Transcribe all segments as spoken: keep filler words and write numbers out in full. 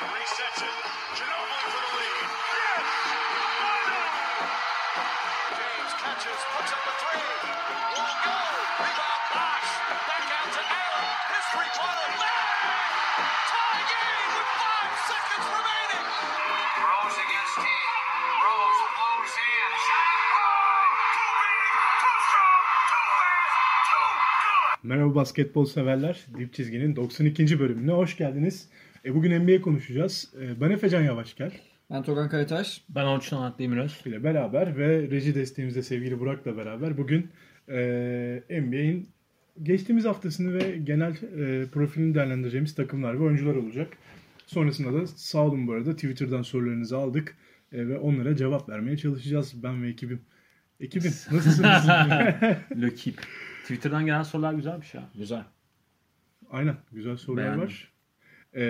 resets it. Ginobili for the lead. Yes! Rondo! James catches, puts up a three. Won't go. Rebound box. Back out to Allen. His three-pointer left. Tie game with five seconds remaining. Rose against King. Rose blows in. Shot! Merhaba basketbol severler, Dip Çizgi'nin doksan ikinci bölümüne hoş geldiniz. E bugün N B A konuşacağız. E, ben Efecan Yavaşker. Ben Togan Kayataş. Ben Orçun Anadlı Emiröz. Bile beraber ve reji desteğimizde sevgili Burak'la beraber bugün e, N B A'in geçtiğimiz haftasını ve genel e, profilini değerlendireceğimiz takımlar ve oyuncular olacak. Sonrasında da sağ olun bu arada Twitter'dan sorularınızı aldık e, ve onlara cevap vermeye çalışacağız. Ben ve ekibim. Ekibim nasılsınız? Lökip. Twitter'dan gelen sorular güzelmiş ya. Güzel. Aynen. Güzel sorular Beğendim. var. Ee,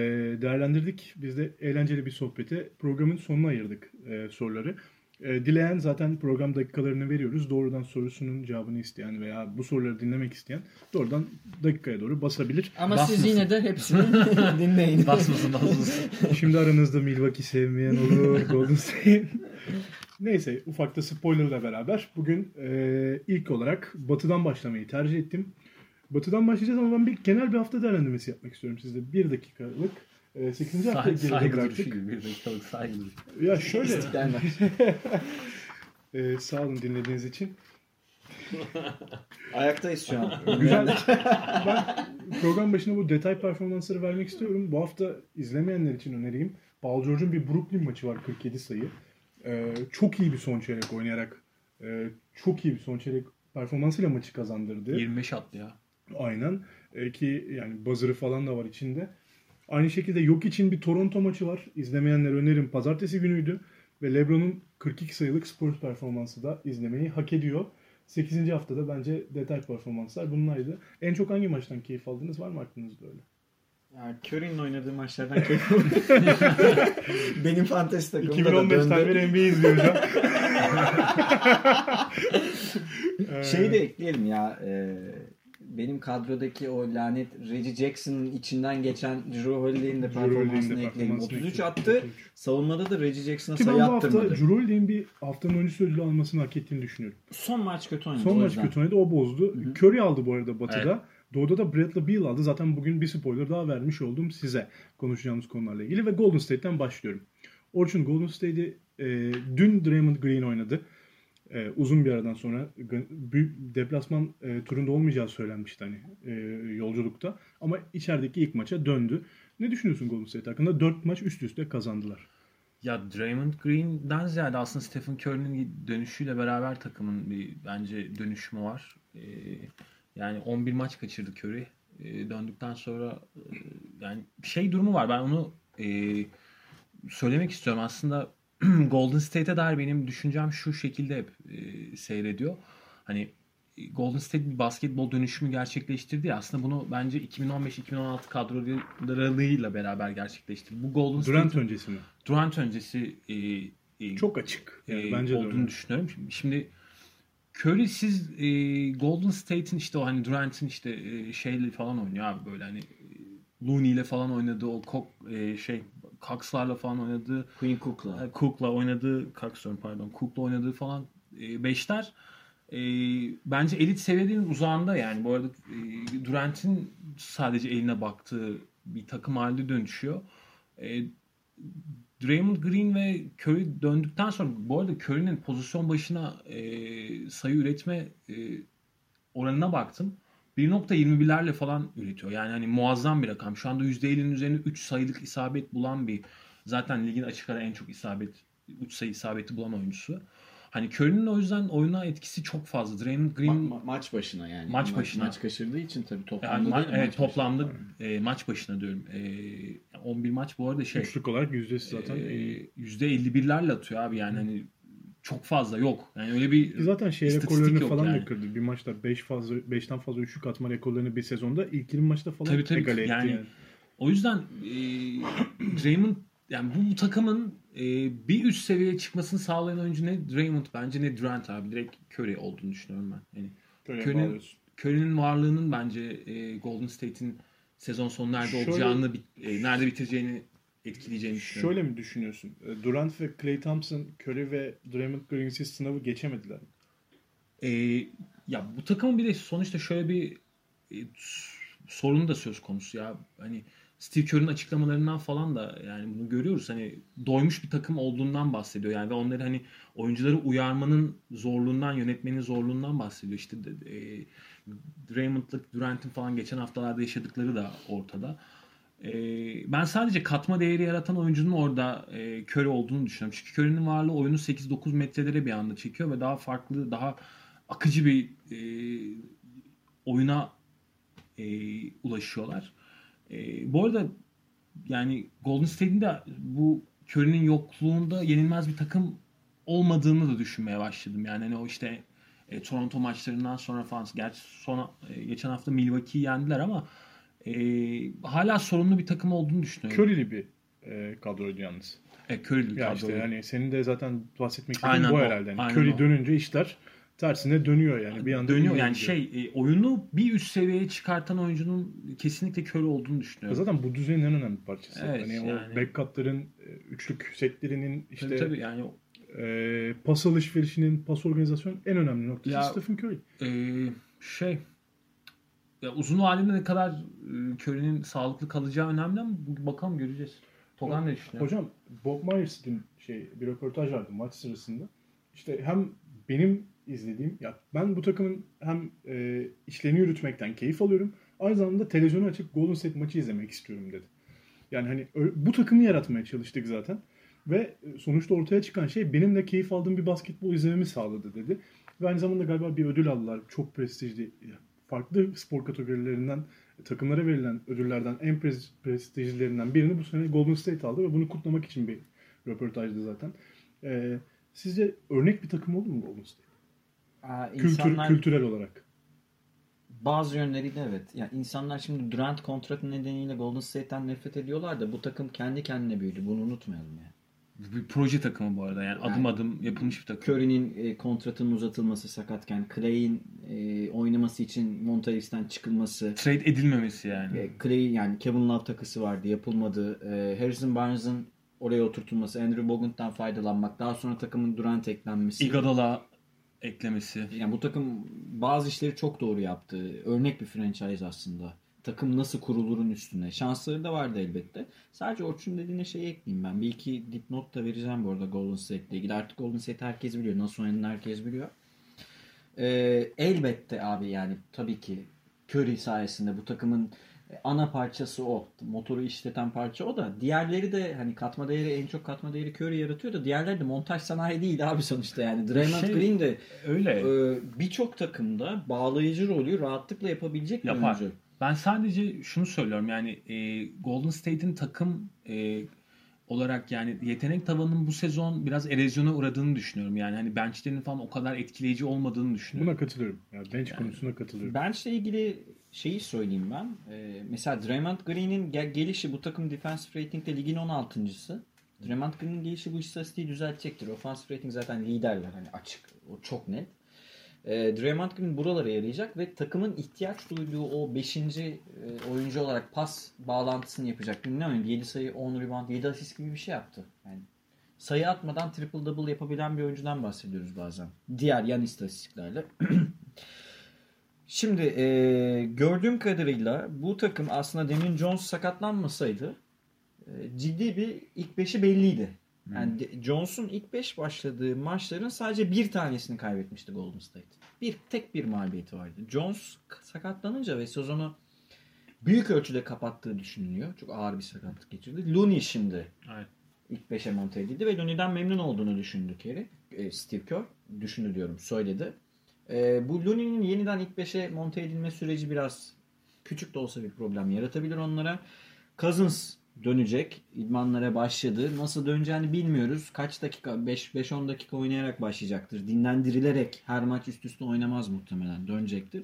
değerlendirdik. Biz de eğlenceli bir sohbete programın sonuna ayırdık e, soruları. E, dileyen zaten program dakikalarını veriyoruz. Doğrudan sorusunun cevabını isteyen veya bu soruları dinlemek isteyen doğrudan dakikaya doğru basabilir. Ama basmasın. Siz yine de hepsini dinleyin. Basmasın basmasın. Şimdi aranızda Milwaukee sevmeyen olur. Golden State. Neyse ufak da spoilerla beraber bugün e, ilk olarak Batı'dan başlamayı tercih ettim. Batı'dan başlayacağız ama ben bir genel bir hafta değerlendirmesi yapmak istiyorum sizde. Bir dakikalık e, sekizinci hafta geride bıraktık. Bir dakikalık saygı. Ya şöyle. e, sağ olun dinlediğiniz için. Ayaktayız şu an. Güzel. Ben program başında bu detay performansları vermek istiyorum. Bu hafta izlemeyenler için önereyim. Paul George'un bir Brooklyn maçı var kırk yedi sayı. Ee, çok iyi bir son çeyrek oynayarak e, çok iyi bir son çeyrek performansıyla maçı kazandırdı. yirmi beş attı ya. Aynen. E, ki yani buzzer'ı falan da var içinde. Aynı şekilde yok için bir Toronto maçı var. İzlemeyenler öneririm. Pazartesi günüydü. Ve LeBron'un kırk iki sayılık Spurs performansı da izlemeyi hak ediyor. sekizinci haftada bence detay performanslar bunlardı. En çok hangi maçtan keyif aldınız? Var mı aklınızda öyle? Yani Curry'nin oynadığı maçlardan keyif aldım. Benim fantezi takımımda da döndü. iki bin on beşten beri N B A izliyoruz ya. Şeyi de ekleyelim ya. E, benim kadrodaki o lanet Reggie Jackson'ın içinden geçen Drew Holiday'in de performansını ekleyelim. otuz üç attı. Savunmada da Reggie Jackson'a sayı attırmadı. Ki ben bu hafta Drew Holiday'in bir haftanın oyuncusu ödülü almasını hak ettiğini düşünüyorum. Son maç kötü oynadı. Son maç kötü oynadı. O bozdu. Hı-hı. Curry aldı bu arada Batı'da. Evet. Doğu'da da Bradley Beal aldı. Zaten bugün bir spoiler daha vermiş oldum size konuşacağımız konularla ilgili. Ve Golden State'ten başlıyorum. Orçun, Golden State'i e, dün Draymond Green oynadı. E, uzun bir aradan sonra büyük deplasman e, turunda olmayacağı söylenmişti hani e, yolculukta. Ama içerideki ilk maça döndü. Ne düşünüyorsun Golden State hakkında? Dört maç üst üste kazandılar. Ya Draymond Green'den ziyade aslında Stephen Curry'nin dönüşüyle beraber takımın bir bence dönüşümü var. E, Yani on bir maç kaçırdı Curry. E, döndükten sonra e, yani şey durumu var. Ben onu e, söylemek istiyorum. Aslında Golden State'e dair benim düşüncem şu şekilde hep e, seyrediyor. Hani Golden State bir basketbol dönüşümü gerçekleştirdi ya. Aslında bunu bence iki bin on beş iki bin on altı kadrolarıyla beraber gerçekleştirdi. Bu Golden State Durant öncesi mi? Durant öncesi e, e, çok açık. Yani e, bence olduğunu düşünüyorum. Şimdi, şimdi Curry siz e, Golden State'in işte o hani Durant'in işte e, şeyle falan oynuyor abi böyle hani e, Looney ile falan oynadığı o Cox, e, şey Cox'larla falan oynadığı Queen Cook'la e, Cook'la oynadığı Cox'ın pardon Cook'la oynadığı falan e, beşler e, bence elit seviyenin uzağında yani bu arada e, Durant'in sadece eline baktığı bir takım halinde dönüşüyor. E, Draymond Green ve Curry döndükten sonra bu arada Curry'nin pozisyon başına e, sayı üretme e, oranına baktım. bir virgül yirmi bir'lerle falan üretiyor. Yani hani muazzam bir rakam. Şu anda yüzde elli'nin üzerine üç sayılık isabet bulan bir zaten ligin açık ara en çok isabet üç sayı isabeti bulan oyuncusu. Hani Curry'nin o yüzden oyuna etkisi çok fazla. Draymond Green ma- ma- maç başına yani. Maç başına. Maç kaçırdığı için tabii toplamda. Yani ma- evet maç toplamda başına. E, maç başına diyorum. E, on bir maç bu arada şey. Üçlük olarak yüzdesi zaten. E, yüzde elli bir'lerle atıyor abi yani. Hı. Hani çok fazla yok. Yani öyle bir zaten şey rekorlarını falan yani. Da kırdı. Bir maçta beş fazla beşten fazla üçlük atma rekorlarını bir sezonda ilk yirmi maçta falan tabii, tabii, egale etti. Yani, yani. O yüzden e, Draymond yani bu, bu takımın e, bir üst seviyeye çıkmasını sağlayan oyuncu ne Draymond bence ne Durant abi. Direkt Curry olduğunu düşünüyorum ben. Yani Curry'nin, Curry'nin varlığının bence e, Golden State'in sezon sonu nerede şöyle, olacağını, e, nerede bitireceğini etkileyeceğini düşünüyorum. Şöyle mi düşünüyorsun? Durant ve Klay Thompson, Curry ve Draymond Green'siz sınavı geçemediler mi? E, ya bu takımın bir de sonuçta şöyle bir e, sorunu da söz konusu ya. Hani Steve Kerr'ın açıklamalarından falan da yani bunu görüyoruz. Hani doymuş bir takım olduğundan bahsediyor. Yani ve onları hani oyuncuları uyarmanın zorluğundan, yönetmenin zorluğundan bahsediyor. İşte e, Draymond'la Durant'ın falan geçen haftalarda yaşadıkları da ortada. E, ben sadece katma değeri yaratan oyuncunun orada e, Curry olduğunu düşünüyorum. Çünkü Curry'nin varlığı oyunu sekiz dokuz metrelere bir anda çekiyor ve daha farklı, daha akıcı bir e, oyuna e, ulaşıyorlar. E, bu arada yani Golden State'in de bu Curry'nin yokluğunda yenilmez bir takım olmadığını da düşünmeye başladım. Yani hani o işte e, Toronto maçlarından sonra falan, gerçi son e, geçen hafta Milwaukee'yi yendiler ama e, hala sorunlu bir takım olduğunu düşünüyorum. Curry'li bir e, kadroydu yalnız. E, Curry'li bir kadroydu. İşte yani senin de zaten bahsetmek istediğin bu o, herhalde. Yani Curry o. Dönünce işler tersine dönüyor yani. Bir anda dönüyor yani gidiyor. Şey oyunu bir üst seviyeye çıkartan oyuncunun kesinlikle Curry olduğunu düşünüyorum. Zaten bu düzenin en önemli parçası. Evet, hani yani o backcut'ların, üçlük setlerinin, işte tabii, tabii yani e, pas alışverişinin, pas organizasyonun en önemli noktası ya, Stephen Curry. E, şey ya uzun vadede ne kadar Curry'nin sağlıklı kalacağı önemli ama bakalım göreceğiz. Togan ne düşünüyor? Hocam Bob Myers dün şey bir röportaj verdi maç sırasında. İşte hem benim izlediğim, ya ben bu takımın hem e, işlerini yürütmekten keyif alıyorum, aynı zamanda televizyonu açıp Golden State maçı izlemek istiyorum dedi. Yani hani bu takımı yaratmaya çalıştık zaten ve sonuçta ortaya çıkan şey benim de keyif aldığım bir basketbol izlememi sağladı dedi. Ve aynı zamanda galiba bir ödül aldılar. Çok prestijli, farklı spor kategorilerinden takımlara verilen ödüllerden en pre- prestijlilerinden birini bu sene Golden State aldı ve bunu kutlamak için bir röportajdı zaten. E, sizce örnek bir takım oldu mu Golden State? Aa, insanlar, Kültür, kültürel olarak. Bazı yönleriyle evet. Yani insanlar şimdi Durant kontratı nedeniyle Golden State'ten nefret ediyorlar da bu takım kendi kendine büyüdü. Bunu unutmayalım ya. Bir proje takımı bu arada. Yani, yani adım adım yapılmış bir takım. Curry'nin e, kontratının uzatılması sakatken, Clay'in e, oynaması için Montavis'ten çıkılması, trade edilmemesi yani. E, Clay'in yani Kevin Love takısı vardı, yapılmadı. E, Harrison Barnes'ın oraya oturtulması, Andrew Bogut'tan faydalanmak, daha sonra takımın Durant eklenmesi, Iguodala eklemesi. Yani bu takım bazı işleri çok doğru yaptı. Örnek bir franchise aslında. Takım nasıl kurulurun üstüne. Şansları da vardı elbette. Sadece Orçun dediğine şey ekleyeyim ben. Bir iki dipnot da vereceğim bu arada Golden State'le ilgili. Artık Golden State herkes biliyor. Nasıl oynadığını herkes biliyor. Ee, elbette abi yani tabii ki Curry sayesinde bu takımın ana parçası o. Motoru işleten parça o da. Diğerleri de hani katma değeri, en çok katma değeri Curry yaratıyor da diğerleri de montaj sanayi değil abi sonuçta yani. Draymond şey, Green de öyle. E, birçok takımda bağlayıcı rolü rahatlıkla yapabilecek bir oyuncu. Ben sadece şunu söylüyorum yani e, Golden State'in takım e, olarak yani yetenek tavanının bu sezon biraz erozyona uğradığını düşünüyorum. Yani hani bench'lerin falan o kadar etkileyici olmadığını düşünüyorum. Buna katılıyorum. Yani bench yani, konusuna katılıyorum. Bench'le ilgili şeyi söyleyeyim ben. Ee, mesela Draymond Green'in gel- gelişi bu takım defensive rating'de ligin on altıncısı. Draymond Green'in gelişi bu istatistiği düzeltecektir. Offensive rating zaten liderler hani açık. O çok net. Ee, Draymond Green buralara yarayacak ve takımın ihtiyaç duyduğu o beşinci oyuncu olarak pas bağlantısını yapacak. Ne oynadı? yedi sayı, on rebound, yedi asist gibi bir şey yaptı. Yani sayı atmadan triple double yapabilen bir oyuncudan bahsediyoruz bazen. Diğer yan istatistiklerle. Şimdi e, gördüğüm kadarıyla bu takım aslında demin Jones sakatlanmasaydı e, ciddi bir ilk beşi belliydi. Yani hmm. Jones'un ilk beş başladığı maçların sadece bir tanesini kaybetmişti Golden State. Bir tek bir mağlubiyeti vardı. Jones sakatlanınca ve sezonu büyük ölçüde kapattığı düşünülüyor. Çok ağır bir sakatlık geçirdi. Looney şimdi evet. ilk beşe monte edildi ve Looney'den memnun olduğunu düşündü Kerry. E, Steve Kerr düşündü diyorum söyledi. E, bu Looney'nin yeniden ilk beşe monte edilme süreci biraz küçük de olsa bir problem yaratabilir onlara. Cousins dönecek. İdmanlara başladı. Nasıl döneceğini bilmiyoruz. Kaç dakika? beş on dakika oynayarak başlayacaktır. Dinlendirilerek her maç üst üste oynamaz muhtemelen. Dönecektir.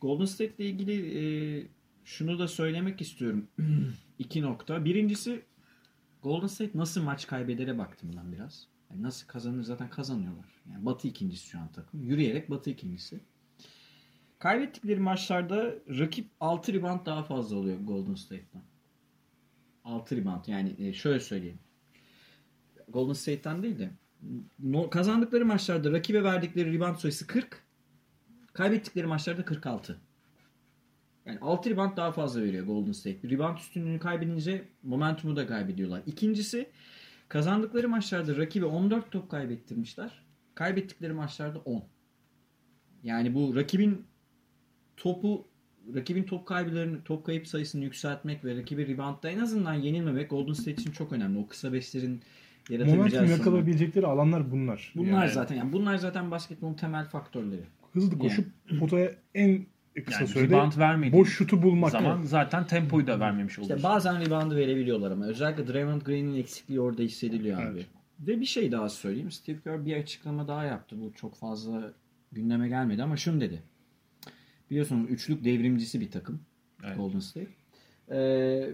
Golden State ile ilgili e, şunu da söylemek istiyorum. İki nokta. Birincisi Golden State nasıl maç kaybedere baktım ben biraz. Yani nasıl kazanır? Zaten kazanıyorlar. Yani Batı ikincisi şu an takım. Yürüyerek Batı ikincisi. Kaybettikleri maçlarda rakip altı rebound daha fazla oluyor Golden State'den. altı rebound. Yani şöyle söyleyeyim. Golden State'ten değil de no, kazandıkları maçlarda rakibe verdikleri rebound sayısı kırk. Kaybettikleri maçlarda kırk altı. Yani altı rebound daha fazla veriyor Golden State. Rebound üstünlüğünü kaybedince momentumu da kaybediyorlar. İkincisi, kazandıkları maçlarda rakibe on dört top kaybettirmişler. Kaybettikleri maçlarda on. Yani bu rakibin topu rakibin top kaybılarını, top kayıp sayısını yükseltmek ve rakibi reboundda en azından yenilmemek Golden State için çok önemli. O kısa beşlerin yaratabileceği momentum yakalayabilecekleri alanlar bunlar. Bunlar yani. zaten yani bunlar zaten basketbolun temel faktörleri. Hızlı koşup yani. potaya en kısa yani sürede boş şutu bulmak zaman yani. Zaten tempoyu da vermemiş oluyor. İşte bazen reboundu verebiliyorlar ama özellikle Draymond Green'in eksikliği orada hissediliyor evet. abi. Ve bir şey daha söyleyeyim. Steve Kerr bir açıklama daha yaptı. Bu çok fazla gündeme gelmedi ama şunu dedi. Biliyorsunuz üçlük devrimcisi bir takım. Evet. Golden State. Ee,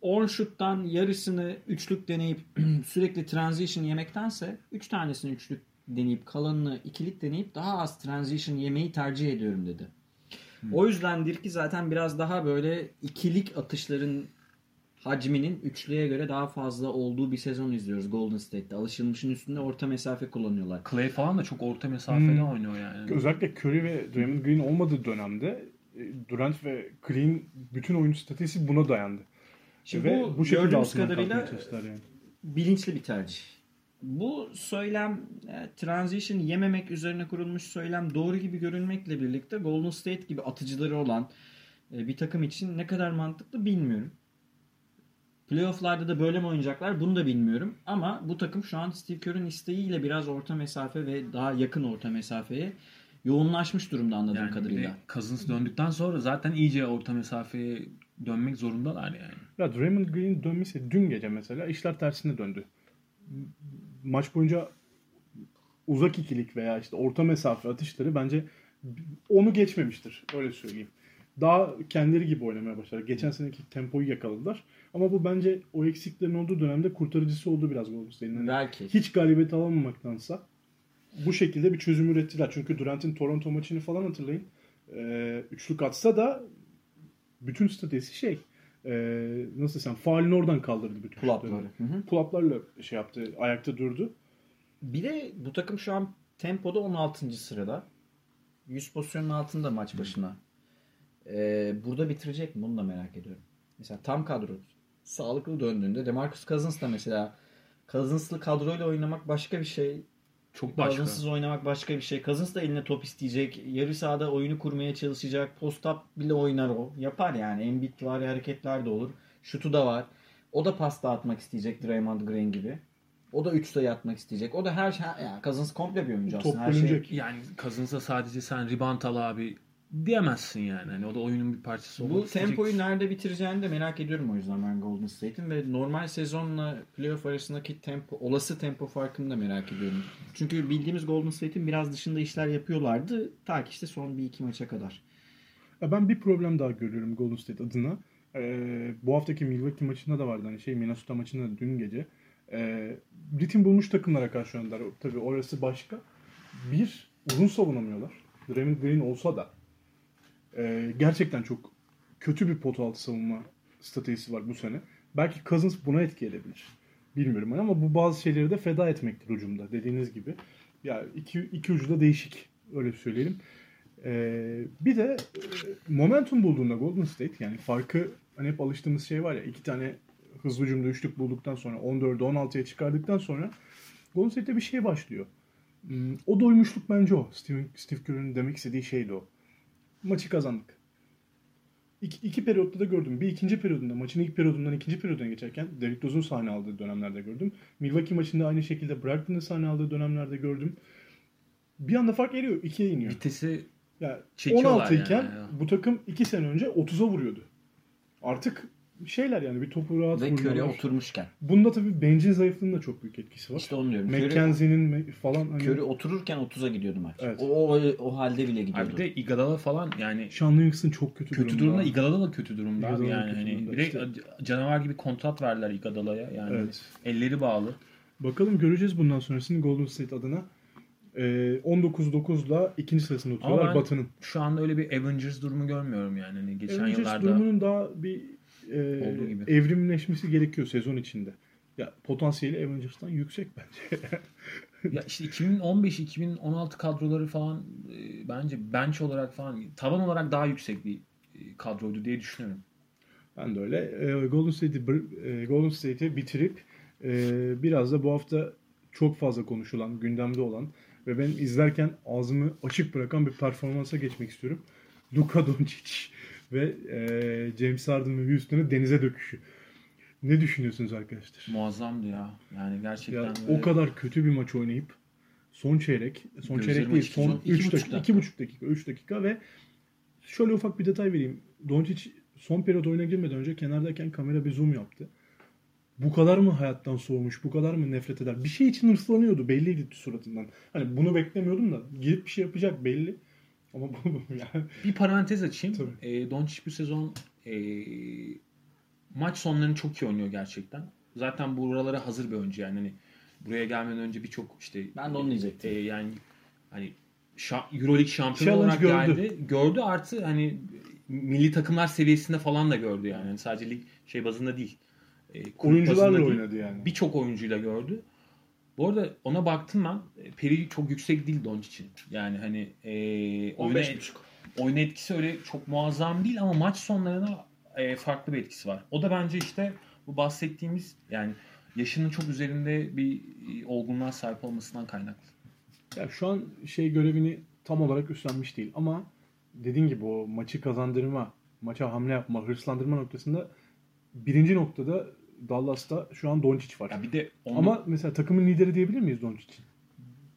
on şuttan yarısını üçlük deneyip sürekli transition yemektense üç tanesini üçlük deneyip kalanını ikilik deneyip daha az transition yemeyi tercih ediyorum dedi. Hmm. O yüzdendir ki zaten biraz daha böyle ikilik atışların hacminin üçlüye göre daha fazla olduğu bir sezon izliyoruz Golden State'te. Alışılmışın üstünde orta mesafe kullanıyorlar. Klay falan da çok orta mesafeden hmm. oynuyor yani. Özellikle Curry ve Draymond Green olmadığı dönemde Durant ve Green bütün oyun stratejisi buna dayandı. Şimdi ve bu, bu gördüğümüz kadarıyla yani. bilinçli bir tercih. Bu söylem transition yememek üzerine kurulmuş söylem doğru gibi görünmekle birlikte Golden State gibi atıcıları olan bir takım için ne kadar mantıklı bilmiyorum. Playoff'larda da böyle mi oynayacaklar bunu da bilmiyorum. Ama bu takım şu an Steve Kerr'in isteğiyle biraz orta mesafe ve daha yakın orta mesafeye yoğunlaşmış durumda anladığım yani kadarıyla. Cousins döndükten sonra zaten iyice orta mesafeye dönmek zorundalar yani. Ya Draymond Green dönmesi dün gece mesela işler tersine döndü. Maç boyunca uzak ikilik veya işte orta mesafe atışları bence onu geçmemiştir. Öyle söyleyeyim. Daha kendileri gibi oynamaya başladılar. Geçen seneki tempoyu yakaladılar. Ama bu bence o eksiklerin olduğu dönemde kurtarıcısı oldu biraz Golden State'in. Yani belki. Hiç galibiyet alamamaktansa bu şekilde bir çözüm ürettiler. Çünkü Durant'in Toronto maçını falan hatırlayın. Ee, üçlük atsa da bütün stratejisi şey Ee, nasıl desem faalini oradan kaldırdı bütün pull-up'ları. Pull-up'larla şey yaptı, ayakta durdu. Bir de bu takım şu an tempoda on altıncı sırada. yüz pozisyonun altında maç başına. Ee, burada bitirecek mi? Bunu da merak ediyorum. Mesela tam kadro sağlıklı döndüğünde DeMarcus Cousins da mesela Cousins'lı kadroyla oynamak başka bir şey. Çok başka. Cousins'ız oynamak başka bir şey. Cousins da eline top isteyecek. Yarı sahada oyunu kurmaya çalışacak. Post-up bile oynar o. Yapar yani. Embiid var, hareketler de olur. Şutu da var. O da pas dağıtmak isteyecek Draymond Green gibi. O da üç sayı atmak isteyecek. O da her şey. Yani Cousins komple bir oyuncu aslında. Top her şey. Yani Cousins'a sadece sen rebound al abi diyemezsin yani. yani. O da oyunun bir parçası olmak. Bu tempoyu nerede bitireceğini de merak ediyorum o yüzden ben Golden State'in ve normal sezonla playoff arasındaki tempo, olası tempo farkını da merak ediyorum. Çünkü bildiğimiz Golden State'in biraz dışında işler yapıyorlardı ta ki işte son bir iki maça kadar. Ben bir problem daha görüyorum Golden State adına. Ee, bu haftaki Milwaukee maçında da vardı. Hani şey Minnesota maçında da dün gece. Ee, ritim bulmuş takımlara karşı oynadılar. Tabii orası başka. Bir, uzun savunamıyorlar. Draymond Green olsa da Ee, gerçekten çok kötü bir pot altı savunma stratejisi var bu sene. Belki Cousins buna etki edebilir. Bilmiyorum ama bu bazı şeyleri de feda etmektir ucumda. Dediğiniz gibi. Yani iki, iki ucu da değişik. Öyle söyleyelim. Ee, bir de momentum bulduğunda Golden State yani farkı hani hep alıştığımız şey var ya iki tane hızlı ucumda üçlük bulduktan sonra on dörde on altıya çıkardıktan sonra Golden State'de bir şey başlıyor. O doymuşluk bence o. Steve, Steve Kerr'ün demek istediği şeydi o. Maçı kazandık. İki, iki periyotta da gördüm. Bir ikinci periyodunda, maçın ilk periyodundan ikinci periyoduna geçerken Derrick Rose'un sahne aldığı dönemlerde gördüm. Milwaukee maçında aynı şekilde Brogdon'un sahne aldığı dönemlerde gördüm. Bir anda fark eriyor. ikiye iniyor. Vitesi yani çekiyorlar on altı iken yani. Bu takım iki sene önce otuza vuruyordu. Artık şeyler yani bir topu rahat vuruyorlar. Ve Curry oturmuşken. Bunda tabii bench'in zayıflığının da çok büyük etkisi var. İşte onu diyorum. McKenzie'nin Curry, falan. Hani... Curry otururken otuza gidiyordu maç. Evet. O, o, o halde bile gidiyordu. Abi de Iguodala falan yani. Şanlı Yıksın çok kötü, kötü durumda. Kötü durumda. Iguodala da kötü durumda. Iguodala yani kötü durumda. Hani, işte. Canavar gibi kontrat verdiler Iguodala'ya. Yani evet. Elleri bağlı. Bakalım göreceğiz bundan sonrasını Golden State adına. on dokuz dokuzla ikinci sırasında oturuyorlar Batı'nın. Şu anda öyle bir Avengers durumu görmüyorum yani. Hani geçen Avengers yıllarda. Avengers durumunun daha bir e, evrimleşmesi gerekiyor sezon içinde. Ya potansiyeli Avengers'tan yüksek bence. Ya işte iki bin on beş iki bin on altı kadroları falan e, bence bench olarak falan taban olarak daha yüksek bir e, kadroydu diye düşünüyorum. Ben de öyle. E, Golden State'i e, Golden State'i bitirip e, biraz da bu hafta çok fazla konuşulan, gündemde olan ve ben izlerken ağzımı açık bırakan bir performansa geçmek istiyorum. Luka Doncic ve e, James Harden ve Houston'ı denize döküşü. Ne düşünüyorsunuz arkadaşlar? Muazzamdı ya. Yani gerçekten ya, böyle... o kadar kötü bir maç oynayıp son çeyrek, son Gözlerim çeyrek değil, son üç dakika, iki buçuk dakika, üç dakika ve şöyle ufak bir detay vereyim. Doncic son periyot oyuna girmeden önce kenardayken kamera bir zoom yaptı. Bu kadar mı hayattan soğumuş, bu kadar mı nefret eder? Bir şey için hırslanıyordu, belliydi suratından. Hani bunu beklemiyordum da girip bir şey yapacak belli. Ama yani... Bir parantez açayım. E, Doncic bu sezon e, maç sonlarını çok iyi oynuyor gerçekten. Zaten buralara hazır bir oyuncu yani. Hani buraya gelmeden önce birçok işte ben de onu diyecektim. E, yani hani şa- EuroLeague şampiyonu olarak gördü. geldi. Gördü artı hani milli takımlar seviyesinde falan da gördü yani. yani sadece lig şey bazında değil. E, Oyuncularla oynadı yani. Birçok oyuncuyla gördü. Bu arada ona baktım ben. Peri çok yüksek değil Doncic'in. Yani hani e, oyun etkisi öyle çok muazzam değil ama maç sonlarına e, farklı bir etkisi var. O da bence işte bu bahsettiğimiz yani yaşının çok üzerinde bir olgunluğa sahip olmasından kaynaklı. Ya şu an şey görevini tam olarak üstlenmiş değil ama dediğin gibi o maçı kazandırma, maça hamle yapma, hırslandırma noktasında birinci noktada Dallas'ta şu an Doncic var. Ya bir de onu... Ama mesela takımın lideri diyebilir miyiz Doncic?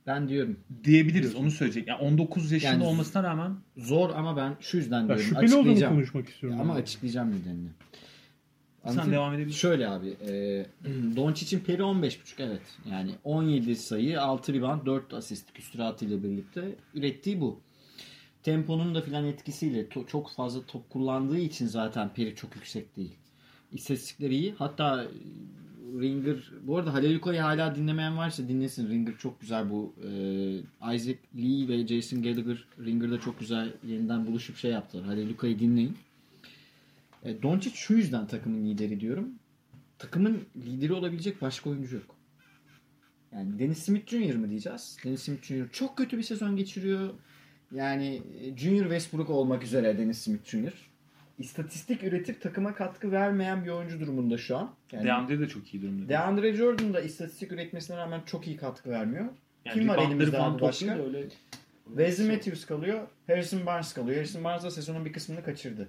Ben diyorum. Diyebiliriz. Diyorsun. Onu söyleyecek. Yani on dokuz yaşında yani olmasına rağmen zor ama ben şu yüzden ya diyorum. Şüpheli olduğunu konuşmak istiyorum. Ama yani. Açıklayacağım nedenini. Sen devam edebilirsin. Şöyle abi. E, Doncic'in peri on beş buçuk evet. Yani on yedi sayı, altı rebound, dört asist küsuratıyla birlikte ürettiği bu. Temponun da filan etkisiyle to- çok fazla top kullandığı için zaten peri çok yüksek değil. İstatistikleri iyi. Hatta Ringer, bu arada Haleluko'yu hala dinlemeyen varsa dinlesin. Ringer çok güzel bu. Ee, Isaac Lee ve Jason Gallagher Ringer'da çok güzel yeniden buluşup şey yaptılar. Haleluko'yu dinleyin. E, Doncic şu yüzden takımın lideri diyorum. Takımın lideri olabilecek başka oyuncu yok. Yani Dennis Smith Junior mı diyeceğiz? Dennis Smith Junior çok kötü bir sezon geçiriyor. Yani Junior Westbrook olmak üzere Dennis Smith Junior İstatistik üretip takıma katkı vermeyen bir oyuncu durumunda şu an. Yani Deandre de çok iyi durumda. Deandre Jordan da istatistik üretmesine rağmen çok iyi katkı vermiyor. Yani kim var elimizde abi başka? Wesley Matthews kalıyor. Harrison Barnes kalıyor. Harrison Barnes da sezonun bir kısmını kaçırdı.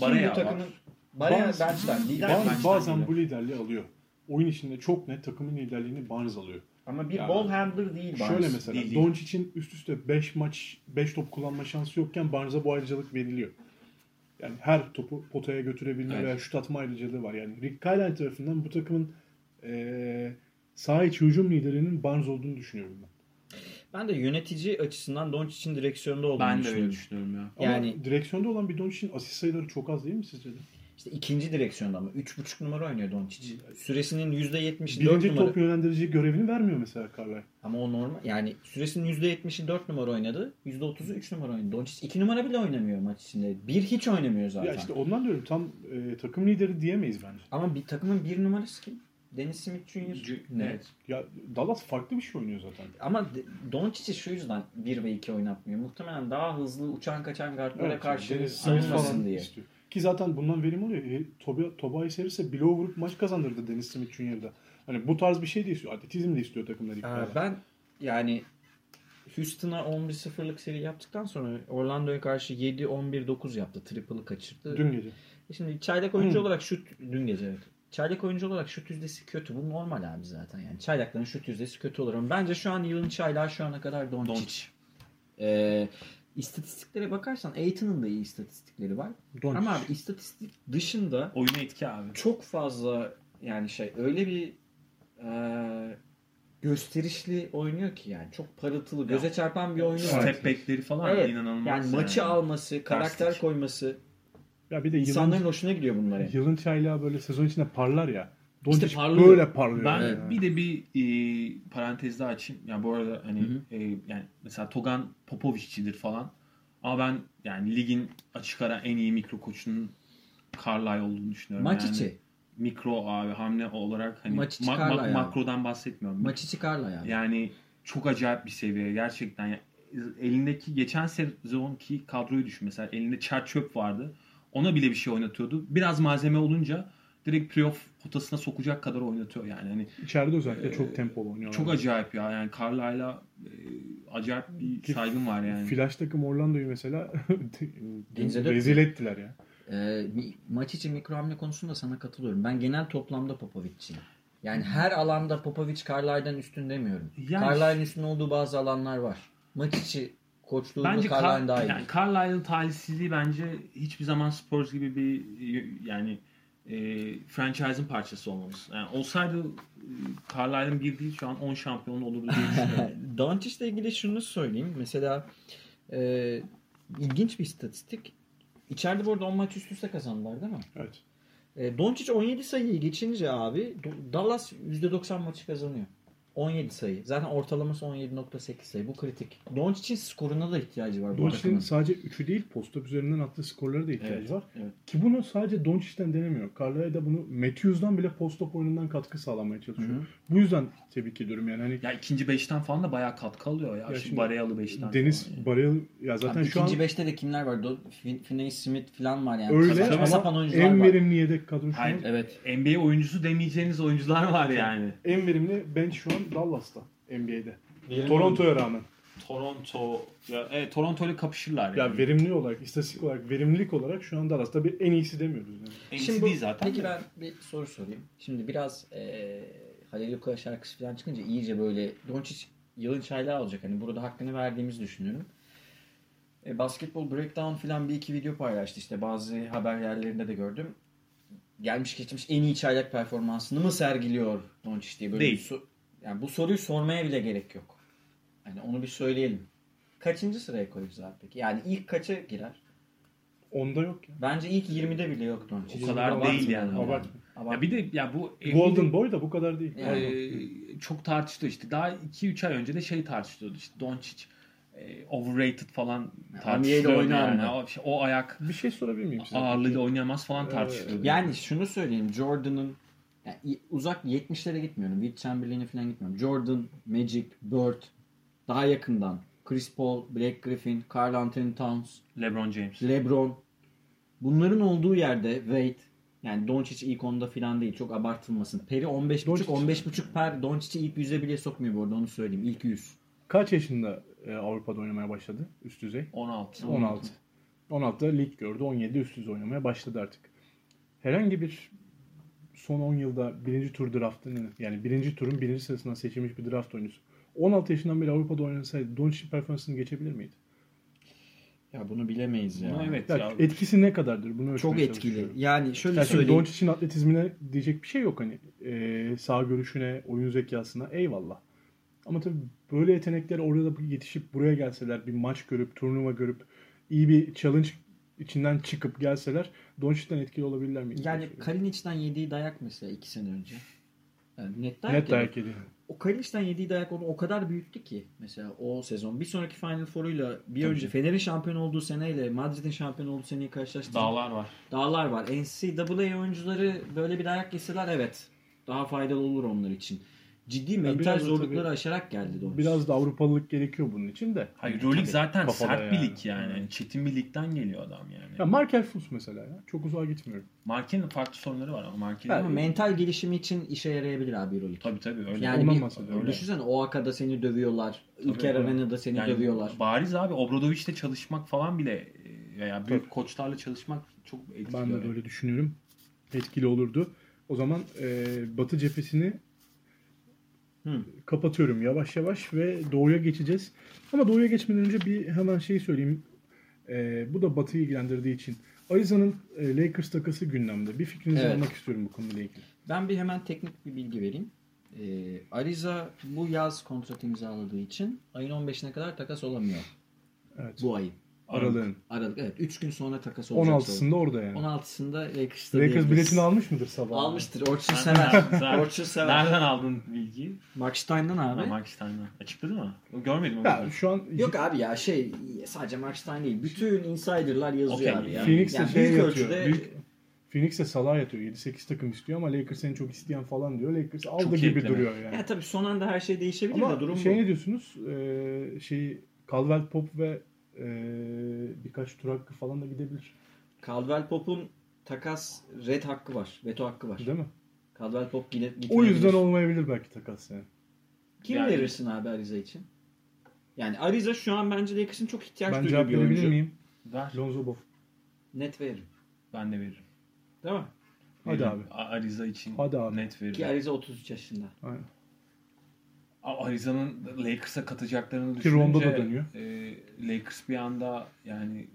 Baraya takımın Baraya bench'ten lider Barnes bazen bu liderliği alıyor. Oyun içinde çok net takımın liderliğini Barnes alıyor. Ama bir yani, ball handler değil Barnes. Şöyle mesela Doncic'in üst üste beş maç beş top kullanma şansı yokken Barnes'a bu ayrıcalık veriliyor. Yani her topu potaya götürebilme evet. veya şut atma ayrıcalığı var. Yani Rick Carlisle tarafından bu takımın e, saha içi hücum liderinin Barnes olduğunu düşünüyorum ben. Ben de yönetici açısından Doncic'in direksiyonda olduğunu ben düşünüyorum. Ben de öyle düşünüyorum ya. Yani ama direksiyonda olan bir Doncic'in asist sayıları çok az değil mi sizce de? İşte ikinci direksiyonda ama üç buçuk numara oynuyor Doncic. Süresinin yüzde yetmişi dört numara. Birinci top yönlendirici görevini vermiyor mesela Carlisle. Ama o normal. Yani süresinin yüzde yetmişi dört numara oynadı. yüzde otuzu üç numara oynadı. Doncic iki numara bile oynamıyor maç içinde. bir hiç oynamıyor zaten. Ya işte ondan diyorum tam e, takım lideri diyemeyiz bence. Ama bir takımın bir numarası kim? Dennis Smith Junior C- evet. Ya Dallas farklı bir şey oynuyor zaten. Ama Doncic'i şu yüzden bir ve iki oynatmıyor. Muhtemelen daha hızlı uçan kaçan guardlara evet, karşı sarılmasın diye. İstiyor. Ki zaten bundan verim oluyor. E, Tobias Harris'e blow vurup maç kazandırdı Dennis Smith Junior'da. Hani bu tarz bir şey de istiyor. Atletizm de istiyor takımlar iptal. Ben yani Houston'a on bir sıfırlık seri yaptıktan sonra Orlando'ya karşı yedi on bir dokuz yaptı. Triple'ı kaçırdı. Dün gece. E şimdi çaylak oyuncu hmm. olarak şut... Dün gece evet. Çaylak oyuncu olarak şut yüzdesi kötü. Bu normal abi zaten. Yani çaylakların şut yüzdesi kötü olur. Ama bence şu an yılın çaylağı şu ana kadar Doncic. Eee... İstatistiklere bakarsan Aiton'un da iyi istatistikleri var. Doncic. Ama abi istatistik dışında oyuna etki abi. Çok fazla yani şey öyle bir e, gösterişli oynuyor ki yani çok parıltılı, göze çarpan bir oyunu var. Step back'leri falan evet. inanılmaz. Yani, yani maçı alması, karakter Karstik. koyması. Ya bir de yılın, insanların hoşuna gidiyor bunlar. Yani. Yılın çaylağı böyle sezon içinde parlar ya. Doncic işte parlıyor. Böyle parlıyor. Ben yani. Bir de bir e, parantez daha açayım. Ya yani bu arada hani e, yani mesela Togan Popovic'cidir falan. Ama ben yani ligin açık ara en iyi mikro koçunun Carlisle olduğunu düşünüyorum. Maç yani içi. Mikro abi hamle olarak hani maç içi ma- ma- makrodan bahsetmiyorum. Maç içi Carlisle yani. Yani çok acayip bir seviye gerçekten. Yani elindeki geçen sezonki kadroyu düşün mesela. Elinde çer çöp vardı. Ona bile bir şey oynatıyordu. Biraz malzeme olunca direkt playoff potasına sokacak kadar oynatıyor yani. Hani İçeride özellikle e, çok tempolu oynuyorlar. Çok acayip ya. Yani Carlisle'a e, acayip bir ki, saygım var yani. Flash takım Orlando'yu mesela rezil ettiler ya. E, maç için mikro hamle konusunda sana katılıyorum. Ben genel toplamda Popovic'ciyim. Yani her alanda Popovic Carlisle'den üstün demiyorum. Yani, Carlisle'ın üstün olduğu bazı alanlar var. Maç içi koçluğunda Carlisle'ın daha iyi. Yani Carlisle'ın talihsizliği bence hiçbir zaman Spurs gibi bir yani E, franchise'ın parçası olmamız. Yani olsaydı e, Carlisle'ın bir değil şu an on şampiyonu olurdu diye düşünüyorum. Doncic'le ilgili şunu söyleyeyim. Mesela e, ilginç bir istatistik. İçeride bu arada on maç üst üste kazandılar değil mi? Evet. E, Doncic on yedi sayıyı geçince abi Dallas yüzde doksan maçı kazanıyor. on yedi sayı. Zaten ortalaması on yedi virgül sekiz sayı. Bu kritik. Doncic'in skoruna da ihtiyacı var. Doncic'in sadece üçü değil posta üzerinden attığı skorlara da ihtiyacı evet, var. Evet. Ki bunu sadece Doncic'ten denemiyor. Carlisle da bunu Matthews'dan bile posta oyunundan katkı sağlamaya çalışıyor. Hı-hı. Bu yüzden tebrik ediyorum yani. Hani ya ikinci beşten falan da bayağı katkı alıyor ya. ya şimdi Barayalı beşten. Deniz yani. Barayalı ya zaten abi şu ikinci an. İkinci beşte de kimler var? Finney Smith falan var yani. Öyle sapan ama sapan oyuncular en var. Verimli yedek kadro şu an. Evet. N B A oyuncusu demeyeceğiniz oyuncular var yani. En verimli bench şu an Dallas'ta N B A'de. Verimli Toronto'ya rağmen. Toronto ya evet Toronto ile kapışırlar yani. Ya verimli olarak, istatistik olarak, verimlilik olarak şu an Dallas'ta bir en iyisi demiyoruz yani. En iyisi değil zaten. Peki de. Ben bir soru sorayım. Şimdi biraz eee Haleluya şarkısı falan çıkınca iyice böyle Doncic yılın çaylağı olacak. Hani burada hakkını verdiğimizi düşünüyorum. E, basketbol breakdown falan bir iki video paylaştı işte bazı haber yerlerinde de gördüm. Gelmiş geçmiş en iyi çaylak performansını mı sergiliyor Doncic diye böyle değil. Su- Yani bu soruyu sormaya bile gerek yok. Yani onu bir söyleyelim. Kaçıncı sıraya koyacağız abi peki? Yani ilk kaça girer? Onda yok ya. Bence ilk yirmide bile yok. O kadar değil yani. yani. Ya bir de ya bu Golden N B A Boy da bu kadar değil. Yani, e, çok tartıştı işte. Daha iki üç ay önce de şey tartıştırıyordu işte Doncic e, overrated falan tartıştırıyordu yani. yani. yani. O, şey, o ayak bir şey sorabilir miyim size? Ağırlığıyla oynayamaz falan evet. tartıştırıyordu. Yani şunu söyleyeyim. Jordan'ın yani uzak yetmişlere gitmiyorum. Will Chamberlain'e falan gitmiyorum. Jordan, Magic, Bird daha yakından. Chris Paul, Blake Griffin, Karl Anthony Towns, LeBron James. LeBron. Bunların olduğu yerde Wade yani Doncic ilk onda falan değil. Çok abartılmasın. Peri on beş buçuk on beş buçuk per Doncic'i ilk yüze bile sokmuyor bu arada onu söyleyeyim. İlk yüz. Kaç yaşında Avrupa'da oynamaya başladı üst düzey? on altı. on altı. on altıda lig gördü. on yedide üst düzey oynamaya başladı artık. Herhangi bir son on yılda birinci tur draftının yani birinci turun birinci sırasından seçilmiş bir draft oyuncusu. on altı yaşından beri Avrupa'da oynasaydı Doncic'in performansını geçebilir miydi? Ya bunu bilemeyiz ya. Evet ya, ya. Etkisi ne kadardır? Bunu çok etkili. Yani şöyle yani söyleyeyim. Doncic'in atletizmine diyecek bir şey yok hani. Ee, sağ görüşüne, oyun zekasına eyvallah. Ama tabii böyle yetenekler orada yetişip buraya gelseler bir maç görüp, turnuva görüp, iyi bir challenge içinden çıkıp gelseler Doncic'ten etkili olabilirler miydi? Yani Kalinic'den yediği dayak mesela iki sene önce. Yani net dayak, net dayak yedi. O Kalinic'den yediği dayak onu o kadar büyüttü ki mesela o sezon. Bir sonraki Final Four'uyla bir Tabii önce ki. Fener'in şampiyon olduğu seneyle Madrid'in şampiyon olduğu seneyi karşılaştı. Dağlar var. Dağlar var. N C A A oyuncuları böyle bir dayak yeseler evet daha faydalı olur onlar için. Ciddi mental zorlukları tabii, aşarak geldi Doncic. Biraz da Avrupalılık gerekiyor bunun için de. Hayır, Euroleague zaten sert yani. Bir lig yani. yani. Çetin bir ligden geliyor adam yani. Ya Markel Fuss mesela ya. Çok uzağa gitmiyorum. Markel'in farklı sorunları var ama Markel'in... Ama mental gelişimi için işe yarayabilir abi Euroleague. Tabii tabii öyle. Yani ondan bahsediyorum. Düşünsene O A K'da seni dövüyorlar. Tabii, İlker Arena'da seni yani dövüyorlar. Bariz abi Obradovic'le çalışmak falan bile veya büyük tabii. koçlarla çalışmak çok etkili. Ben de öyle yani. Düşünüyorum. Etkili olurdu. O zaman e, Batı cephesini Hmm. kapatıyorum yavaş yavaş ve doğuya geçeceğiz. Ama doğuya geçmeden önce bir hemen şey söyleyeyim. Ee, bu da Batı'yı ilgilendirdiği için. Ariza'nın e, Lakers takası gündemde. Bir fikrinizi evet. almak istiyorum bu konuyla ilgili. Ben bir hemen teknik bir bilgi vereyim. Ee, Ariza bu yaz kontrat imzaladığı için ayın on beşine kadar takas olamıyor. Evet. Bu ayın. Aralığın. Aralık evet. üç gün sonra takas olacak. on altısında orada yani. on altısında Lakers'ta. Lakers biletini almış mıdır sabah? Almıştır. Orçun sever. Orçun sever. Nereden aldın bilgiyi? Markstein'dan abi. Markstein'dan. Açıkladı mı? Görmedim onu. Ya, şu an... Yok abi ya şey sadece Markstein değil. Bütün insider'lar yazıyor okay. abi ya. Phoenix'te yani şey yatıyor. Büyük... Phoenix'e salağa yatıyor. yedi sekiz takım istiyor ama Lakers seni çok isteyen falan diyor. Lakers aldı gibi duruyor yani. Ya tabii son anda her şey değişebilir ama de durum şey bu. Ama şey ne diyorsunuz? Ee, şey Caldwell-Pope ve ee, birkaç tur hakkı falan da gidebilir. Caldwell-Pope'un takas red hakkı var. Veto hakkı var. Değil mi? Caldwell-Pope gitmeyebilir. O yüzden olmayabilir belki takas yani. Kim yani verirsin abi Ariza için? Yani Ariza şu an bence Lakers'ın çok ihtiyaç ben duyduğu bir oyuncu. Ben cevap verebilir miyim? Ver. Lonzo Ball. Net veririm. Ben de veririm. Değil mi? Hadi veririm. Abi. Ariza için hadi abi. Net veririm. Ki Ariza otuz üç yaşında. Aynen. Ariza'nın Lakers'a katacaklarını ki düşününce Rondo da dönüyor. E, Lakers bir anda yani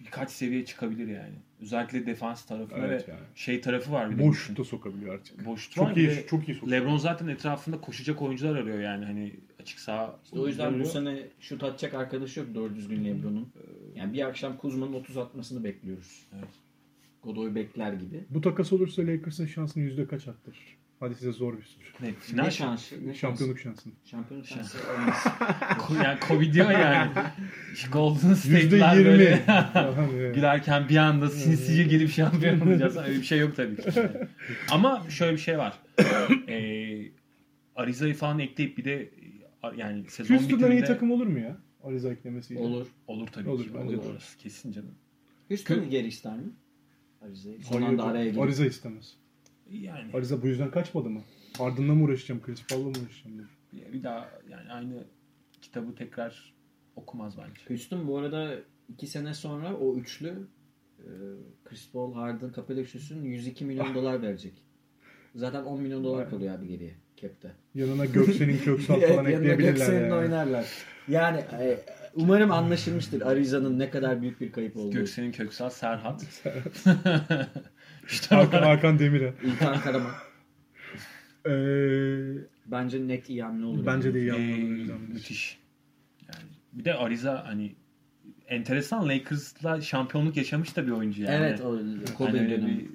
birkaç seviye çıkabilir yani. Özellikle defans tarafına evet ve yani şey tarafı var bir de. Boş da sokabiliyor artık. Boş çok iyi, çok iyi sokuyor. LeBron zaten etrafında koşacak oyuncular arıyor yani hani açık saha. İşte o yüzden bu sene şut atacak arkadaşı yok doğru düzgün LeBron'un. Yani bir akşam Kuzma'nın otuz atmasını bekliyoruz. Evet. Godoy bekler gibi. Bu takas olursa Lakers'ın şansını yüzde kaç arttırır? Hadi size zor bir soru. Ne, ne, ne şansı? Ne şampiyonluk şansını. Şampiyonluk şansı olmaz. Yani Covid diyor yani. Golden State'ler böyle gülerken bir anda sinsice gelip şampiyon olacağız. Öyle bir şey yok tabii ki. Ama şöyle bir şey var. Ee, Ariza'yı falan ekleyip bir de yani sezon Houston'dan bitiminde... iyi takım olur mu ya? Ariza eklemesiyle. Olur. Olur tabii olur, ki. Olur. Olur. Kesin canım. Houston'ı geri ister mi? Ariza'yı. Son anda araya gidiyor. Ariza istemez. Yani. Ariza bu yüzden kaçmadı mı? Ardından mı uğraşacağım? Chris Paul'la mı uğraşacağım? Bir daha yani aynı kitabı tekrar okumaz bence. Houston bu arada iki sene sonra o üçlü Chris Paul, Harden, Capella üçlüsünün yüz iki milyon dolar verecek. Zaten on milyon dolar kalıyor abi geriye cap'te. Yanına Göksel'in Köksal falan ekleyebilirler. Göksel'in yani oynarlar. Yani umarım anlaşılmıştır Ariza'nın ne kadar büyük bir kayıp olduğu. Göksel'in Köksal, Serhat. İşte Hakan, Hakan Demir'e. İlkan Karaman. ee, bence net iyi hamle olur. Bence yani de iyi hamle olur. Ee, müthiş. Yani bir de Ariza hani enteresan Lakers'la şampiyonluk yaşamış da bir oyuncu yani. Evet o Kobe yani dönemi.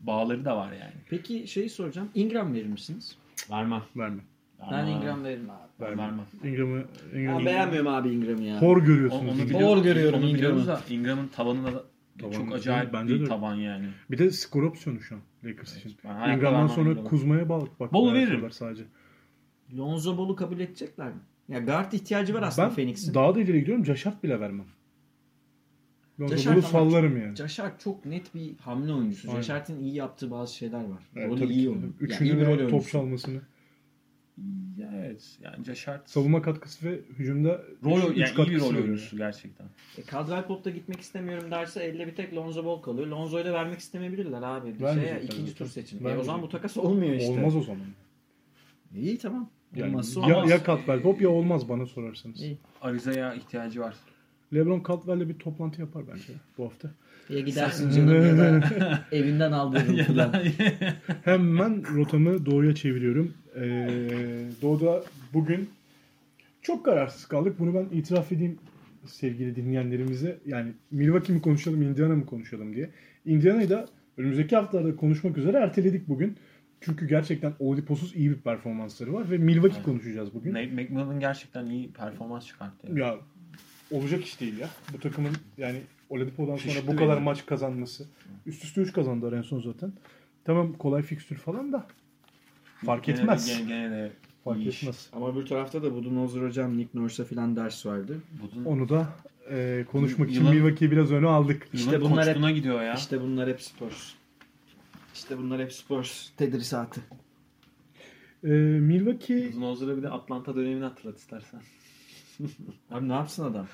Bağları da var yani. Peki şeyi soracağım. Ingram verir misiniz? Vermem. Vermem. Ben Ingram veririm abi. Vermem. Vermem. Ingram'ı Ingram. Ben beğenmiyorum abi Ingram'ı ya. Hor görüyorsunuz. Onu hor görüyorum Ingram'ı da. Ingram'ın tavanına da tavan çok acayip bence bir de taban yani. Bir de skor opsiyonu şu an Lakers evet için. Ingram'dan sonra Kuzma'ya bağlı. Bolu veririm. Sadece. Lonzo Ball'u kabul edecekler mi? Ya guard ihtiyacı var aslında ben Phoenix'in. Daha da ileri gidiyorum. Caşart bile vermem. Lonzo Ball'u sallarım yani. Caşart çok net bir hamle oyuncusu. Caşart'ın iyi yaptığı bazı şeyler var. Evet, rolü iyi onun. Üçünü yani top çalmasını. Evet. Yani Caşart. Savunma katkısı ve hücumda rol, üç, yani üç iyi bir rol oyuncusu gerçekten. E, Caldwell-Pope'da gitmek istemiyorum derse elle bir tek Lonzo Ball kalıyor. Lonzo'yu da vermek istemeyebilirler abi. Şey, ikinci tur seçimi. E, o zaman bu takas olmuyor işte. Olmaz o zaman. İyi tamam. Yani, olmaz. Ya, ya Caldwell-Pope ya olmaz bana sorarsanız. İyi. Ariza'ya ihtiyacı var. LeBron Caldwell'le bir toplantı yapar bence bu hafta. Ya gidersin canım ya da evinden aldırırım falan. Hemen rotamı doğuya çeviriyorum. Ee, doğuda bugün çok kararsız kaldık. Bunu ben itiraf edeyim sevgili dinleyenlerimize. Yani Milwaukee mi konuşalım, Indiana mı konuşalım diye. Indiana'yı da önümüzdeki haftalarda konuşmak üzere erteledik bugün. Çünkü gerçekten Oladipo'suz iyi bir performansları var ve Milwaukee evet konuşacağız bugün. Nate McMillan gerçekten iyi performans çıkarttı. Yani. Ya olacak iş değil ya. Bu takımın yani Oladipo'dan sonra Şişti bu kadar yani maç kazanması. Üst üste üç kazandılar en son zaten. Tamam kolay fikstür falan da fark gene etmez. De, gene, gene de fark iş etmez. Ama bir tarafta da Budenholzer hocam Nick Nurse'a filan ders vardı. Budun... Onu da e, konuşmak yılın... için Milwaukee'yi biraz öne aldık. İşte bunlar hep gidiyor ya. İşte bunlar hep Spurs. İşte bunlar hep Spurs tedrisatı. Ee, Milwaukee Budenholzer'a bir de Atlanta dönemini hatırlat istersen. Abi ne yapsın adam?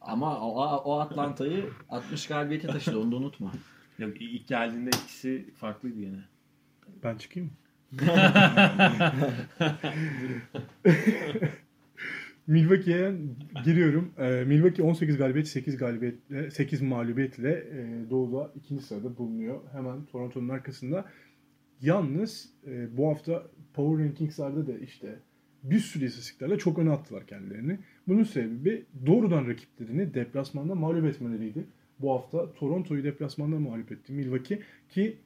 Ama o, o Atlanta'yı altmış galibiyete taşıdı. Onu da unutma. Ya ilk geldiğinde ikisi farklıydı yine. Ben çıkayım mı? Milwaukee'ye giriyorum. Ee, Milwaukee on sekiz galibiyet, sekiz galibiyetle, sekiz mağlubiyetle e, Doğu'da ikinci sırada bulunuyor. Hemen Toronto'nun arkasında. Yalnız e, bu hafta Power Rankings'larda da işte bir sürü istatistiklerle çok öne attılar kendilerini. Bunun sebebi doğrudan rakiplerini deplasmanda mağlup etmeleriydi. Bu hafta Toronto'yu deplasmanda mağlup etti Milwaukee ki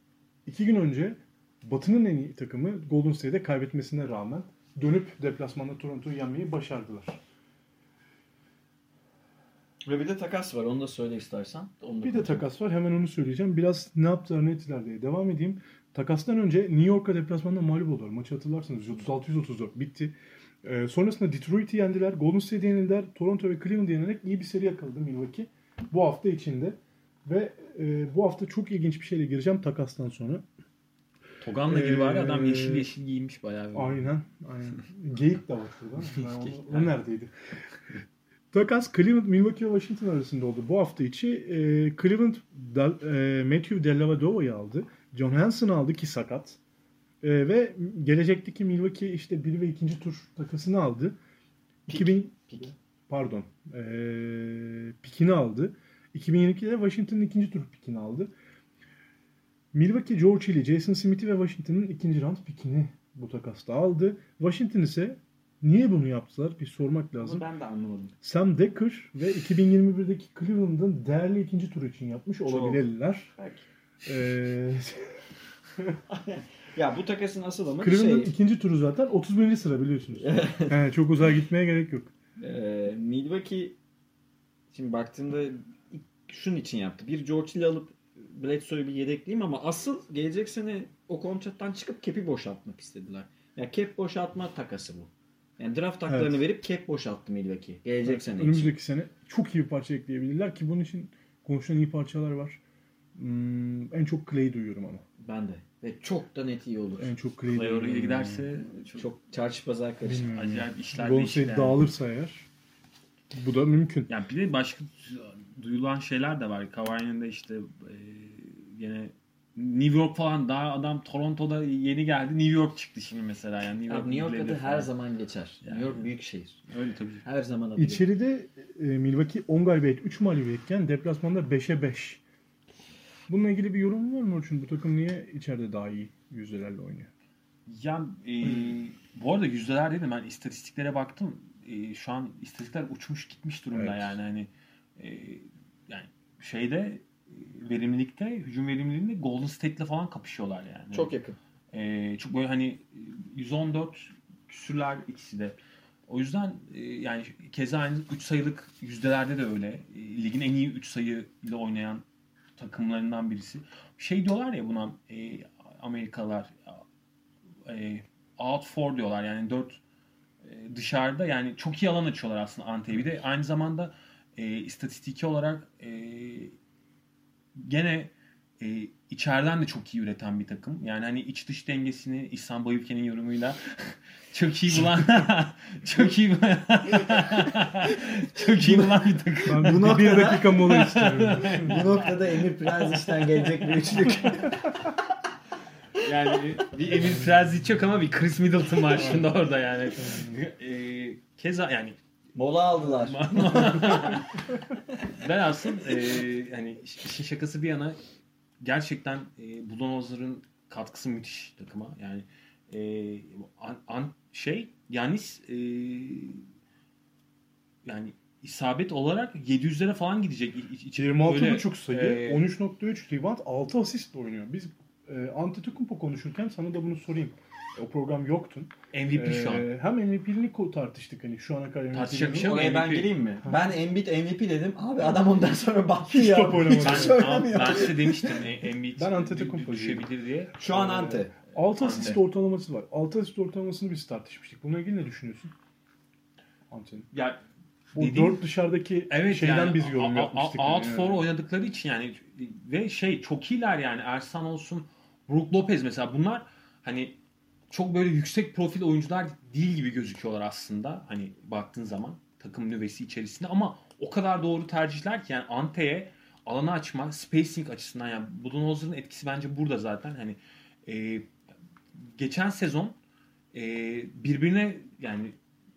iki gün önce Batı'nın en iyi takımı Golden State'e kaybetmesine rağmen dönüp deplasmanda Toronto'yu yenmeyi başardılar. Ve bir de takas var. Onu da söyle istersen. Onu da bir de takas var. Hemen onu söyleyeceğim. Biraz ne yaptılar ne ettiler diye devam edeyim. Takastan önce New York'a deplasmanda mağlup oldular. Maçı hatırlarsınız. yüz otuz altı yüz otuz dört bitti. Ee, sonrasında Detroit'i yendiler. Golden State'i yenildiler. Toronto ve Cleveland'ı yenerek iyi bir seri yakaladı Milwaukee. Bu hafta içinde. Ve e, bu hafta çok ilginç bir şeyle gireceğim takastan sonra. Togan'la ee, gibi var ya adam yeşil yeşil giymiş bayağı. Bir aynen. aynen. Geyik de var şurada. O, o neredeydi? Takas Cleveland-Milwaukee ve Washington arasında oldu. Bu hafta içi e, Cleveland Del, e, Matthew Dellavedova'yı aldı. John Hanson aldı ki sakat. E, ve gelecekteki Milwaukee işte bir ve ikinci tur takasını aldı. Pik, iki bin pik. Pardon. E, pikini aldı. iki bin yirmi ikide Washington'ın ikinci tur pikini aldı. Milwaukee George Hill, Jason Smith'i ve Washington'ın ikinci round pikini bu takasta aldı. Washington ise niye bunu yaptılar? Bir sormak lazım. Bunu ben de anlamadım. Sam Dekker ve iki bin yirmi birdeki Cleveland'ın değerli ikinci turu için yapmış olabilirler. Belki. Ee... ya bu takasın asıl ama Cleveland'ın şey... ikinci turu zaten otuz birinci sıra biliyorsunuz. Yani çok uzağa gitmeye gerek yok. Ee, Milwaukee şimdi baktığımda şunun için yaptı. Bir George Hill alıp Bledsoe'yu bir yedekleyeyim ama asıl gelecek sene o kontrattan çıkıp cap'i boşaltmak istediler. Yani cap boşaltma takası bu. Yani draft haklarını evet. verip cap boşalttı Milwaukee. Gelecek evet, sene için. Önümüzdeki sene çok iyi bir parça ekleyebilirler ki bunun için konuşulan iyi parçalar var. Hmm, en çok Clay'i duyuyorum ama. Ben de. Ve çok da net iyi olur. En çok Clay'i Clay oraya giderse çok, çok çarşı pazar karışır. Hmm. Acayip işler değişir. Golsey dağılırsa eğer bu da mümkün. Yani bir de başka duyulan şeyler de var. Kavai'nin de işte e, yine New York falan daha adam Toronto'da yeni geldi. New York çıktı şimdi mesela. Yani New York, New York adı her zaman geçer. Yani. New York büyük şehir. Öyle tabii. Her zaman adı. İçeride e, Milwaukee on galibiyet üç mağlubiyetken deplasmanda beşe beş. Bununla ilgili bir yorum var mı Orçun? Bu takım niye içeride daha iyi yüzdelerle oynuyor? Ya e, bu arada yüzdeler dedim. Ben istatistiklere baktım. E, şu an istatistikler uçmuş gitmiş durumda evet. yani. Hani e, yani şeyde verimlilikte, hücum verimliliğinde Golden State'le falan kapışıyorlar yani. Çok yakın. Ee, çok böyle hani yüz on dört küsürler ikisi de. O yüzden e, yani keza aynı üç sayılık yüzdelerde de öyle. E, ligin en iyi üç sayıyla oynayan takımlarından birisi. Şey diyorlar ya buna e, Amerikalılar e, out for diyorlar. Yani dört e, dışarıda yani çok iyi alan açıyorlar aslında Antep'i de. Aynı zamanda e, istatistiki olarak eee gene e, içeriden de çok iyi üreten bir takım. Yani hani iç dış dengesini İhsan Bayülken'in yorumuyla çok iyi bulan çok iyi çok iyi bulan bir takım. Ben bu noktada, bir dakika mola istiyorum. Bu noktada Emir Prens işten gelecek bir üçlük. Yani bir Emir Prens hiç yok ama bir Chris Middleton var şimdi orada yani. E, keza yani mola aldılar. Ben aslında e, hani işin şakası bir yana gerçekten e, Bulldozer'ın katkısı müthiş takıma. Yani e, an, an, şey Giannis e, yani isabet olarak yedi yüzlere falan gidecek. İ, yirmi altı buçuk sayı, e, on üç virgül üç rebound, altı asistle oynuyor. Biz e, Antetokounmpo konuşurken sana da bunu sorayım. O program yoktun. M V P ee, şu an. Hem M V P'lik tartıştık hani şu ana kadar M V P'lik. Tartışacak bir şey yok. Ben geleyim mi? Ha. Ben Embiid M V P dedim. Abi adam ondan sonra baktı ya. Top oynamadı. Ben, ben size demiştim Embiid düşebilir diye. Şu an Ante. altı asist ortalaması var. altı asist ortalamasını biz tartışmıştık. Bununla ilgili ne düşünüyorsun? Ante'nin. Ya o dediğim, dört dışarıdaki evet şeyden yani, biz yorum a, yapmıştık. Out yani. for oynadıkları için yani ve şey çok iyiler yani Ersan olsun, Brook Lopez mesela bunlar hani çok böyle yüksek profil oyuncular değil gibi gözüküyorlar aslında. Hani baktığın zaman takım nüvesi içerisinde ama o kadar doğru tercihler ki yani Ante'ye alanı açma, spacing açısından yani Budenholzer'ın etkisi bence burada zaten. Hani e, geçen sezon e, birbirine yani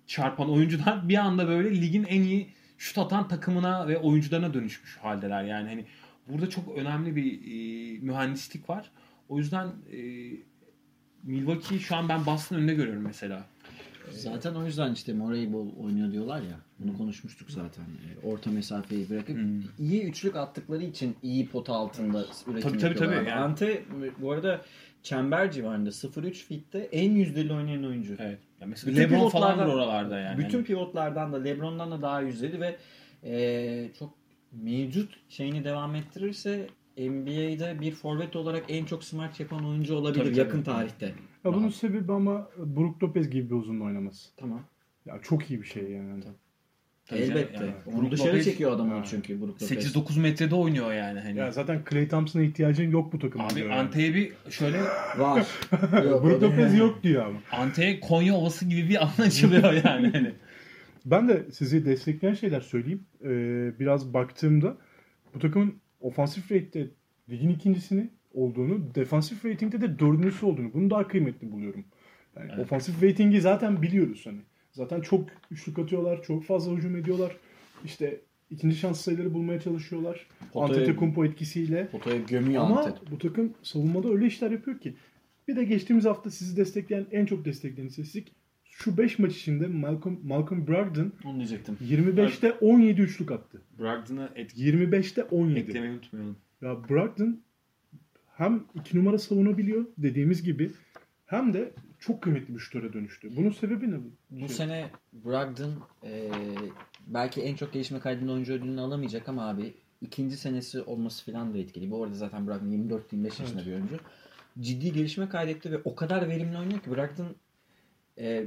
çarpan oyuncudan bir anda böyle ligin en iyi şut atan takımına ve oyuncularına dönüşmüş haldeler. Yani hani burada çok önemli bir e, mühendislik var. O yüzden eee Milwaukee şu an ben Boston önünde görüyorum mesela. Zaten o yüzden işte Murray ball oynuyor diyorlar ya. Bunu konuşmuştuk zaten. Orta mesafeyi bırakıp hmm. iyi üçlük attıkları için iyi pota altında evet. üretim tabii, yapıyorlar. Tabii, tabii. Yani. Ante bu arada çember civarında sıfır üç fitte en yüzdeli oynayan oyuncu. Evet. Yani mesela LeBron falan oralarda yani. Bütün pivotlardan da LeBron'dan da daha yüzdeli ve e, çok mevcut şeyini devam ettirirse N B A'de bir forvet olarak en çok smaç yapan oyuncu olabilir tabii, yakın tabii. tarihte. Ya Daha. bunun sebebi ama Brook Lopez gibi bir uzunla oynaması. Tamam. Ya çok iyi bir şey yani. Tabii. Tabii Elbette. Yani. Onu Brook dışarı Lopez, çekiyor adamı yani. Çünkü Brook Lopez. sekiz dokuz metrede oynuyor yani. Hani. Ya zaten Klay Thompson'a ihtiyacın yok bu takımda. Abi yani. Ante'ye bir şöyle var. Yok, Brook Lopez yok diyor ama. Ante'ye Konya Ovası gibi bir anlaşılıyor yani. Hani. Ben de sizi destekleyen şeyler söyleyeyim. Ee, biraz baktığımda bu takımın ofansif rate'de ligin ikincisini olduğunu, defansif rating'de de dördüncüsü olduğunu. Bunu daha kıymetli buluyorum. Yani evet. Ofansif rating'i zaten biliyoruz hani. Zaten çok üçlük atıyorlar, çok fazla hücum ediyorlar. İşte ikinci şans sayıları bulmaya çalışıyorlar. Potaya, Antetokounmpo etkisiyle. Potaya gömüyor Ama Antetokounmpo. Bu takım savunmada öyle işler yapıyor ki. Bir de geçtiğimiz hafta sizi destekleyen, en çok destekleyen istatistik. Şu beş maç içinde Malcolm, Malcolm Brogdon onu diyecektim. yirmi beşte on yedi üçlük attı. Brogdon'a etki. yirmi beşte on yedi. Eklemeyi unutmayalım. Ya Brogdon hem iki numara savunabiliyor dediğimiz gibi hem de çok kıymetli bir şutöre dönüştü. Bunun sebebi ne? Bu şey. sene Brogdon e, belki en çok gelişme kaydında oyuncu ödülünü alamayacak ama abi ikinci senesi olması filan da etkili. Bu arada zaten Brogdon yirmi dört yirmi beş yaşında evet. bir oyuncu. Ciddi gelişme kaydetti ve o kadar verimli oynuyor ki Brogdon e,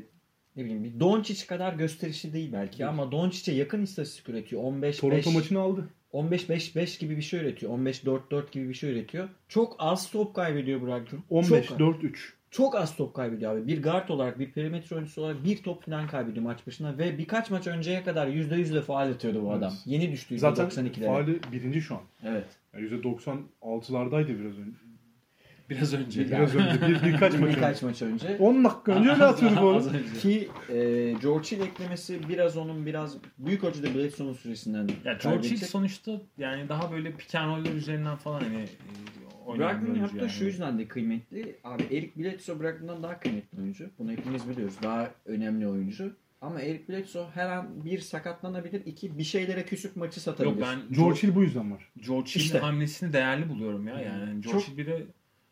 ne bileyim bir Doncic kadar gösterişli değil belki evet. ama Doncic'e yakın istatistik üretiyor. on beş beş Toronto maçını aldı. on beş beş beş gibi bir şey üretiyor. on beş dört dört gibi bir şey üretiyor. Çok az top kaybediyor Brogdon. on beş dört üç Çok az top kaybediyor abi. Bir guard olarak, bir perimetre oyuncusu olarak bir top falan kaybediyor maç başına. Ve birkaç maç önceye kadar yüzde yüzle faal atıyordu bu adam. Evet. Yeni düştü yüzde doksan ikilere. Zaten faali birinci şu an. Evet. Yani yüzde doksan altılardaydı biraz önce. Biraz önce. Biraz yani. önce. Bir, birkaç maç birkaç önce. maç önce. on dakika önce öyle atıyordu bu arada. Ki e, George Hill eklemesi biraz onun biraz büyük ölçüde Bledsoe'nun süresinden. Yani George Hill sonuçta yani daha böyle pick and roll üzerinden falan hani e, Brogdon'un hatta yani. Şu yüzden de kıymetli. Abi Eric Bledsoe Brogdon'dan daha kıymetli oyuncu. Bunu hepimiz biliyoruz. Daha önemli oyuncu. Ama Eric Bledsoe her an bir sakatlanabilir, iki bir şeylere küsüp maçı satabilir. Yok ben George, George Hill bu yüzden var. George Hill'in işte. hamlesini değerli buluyorum ya. Yani George Hill bir de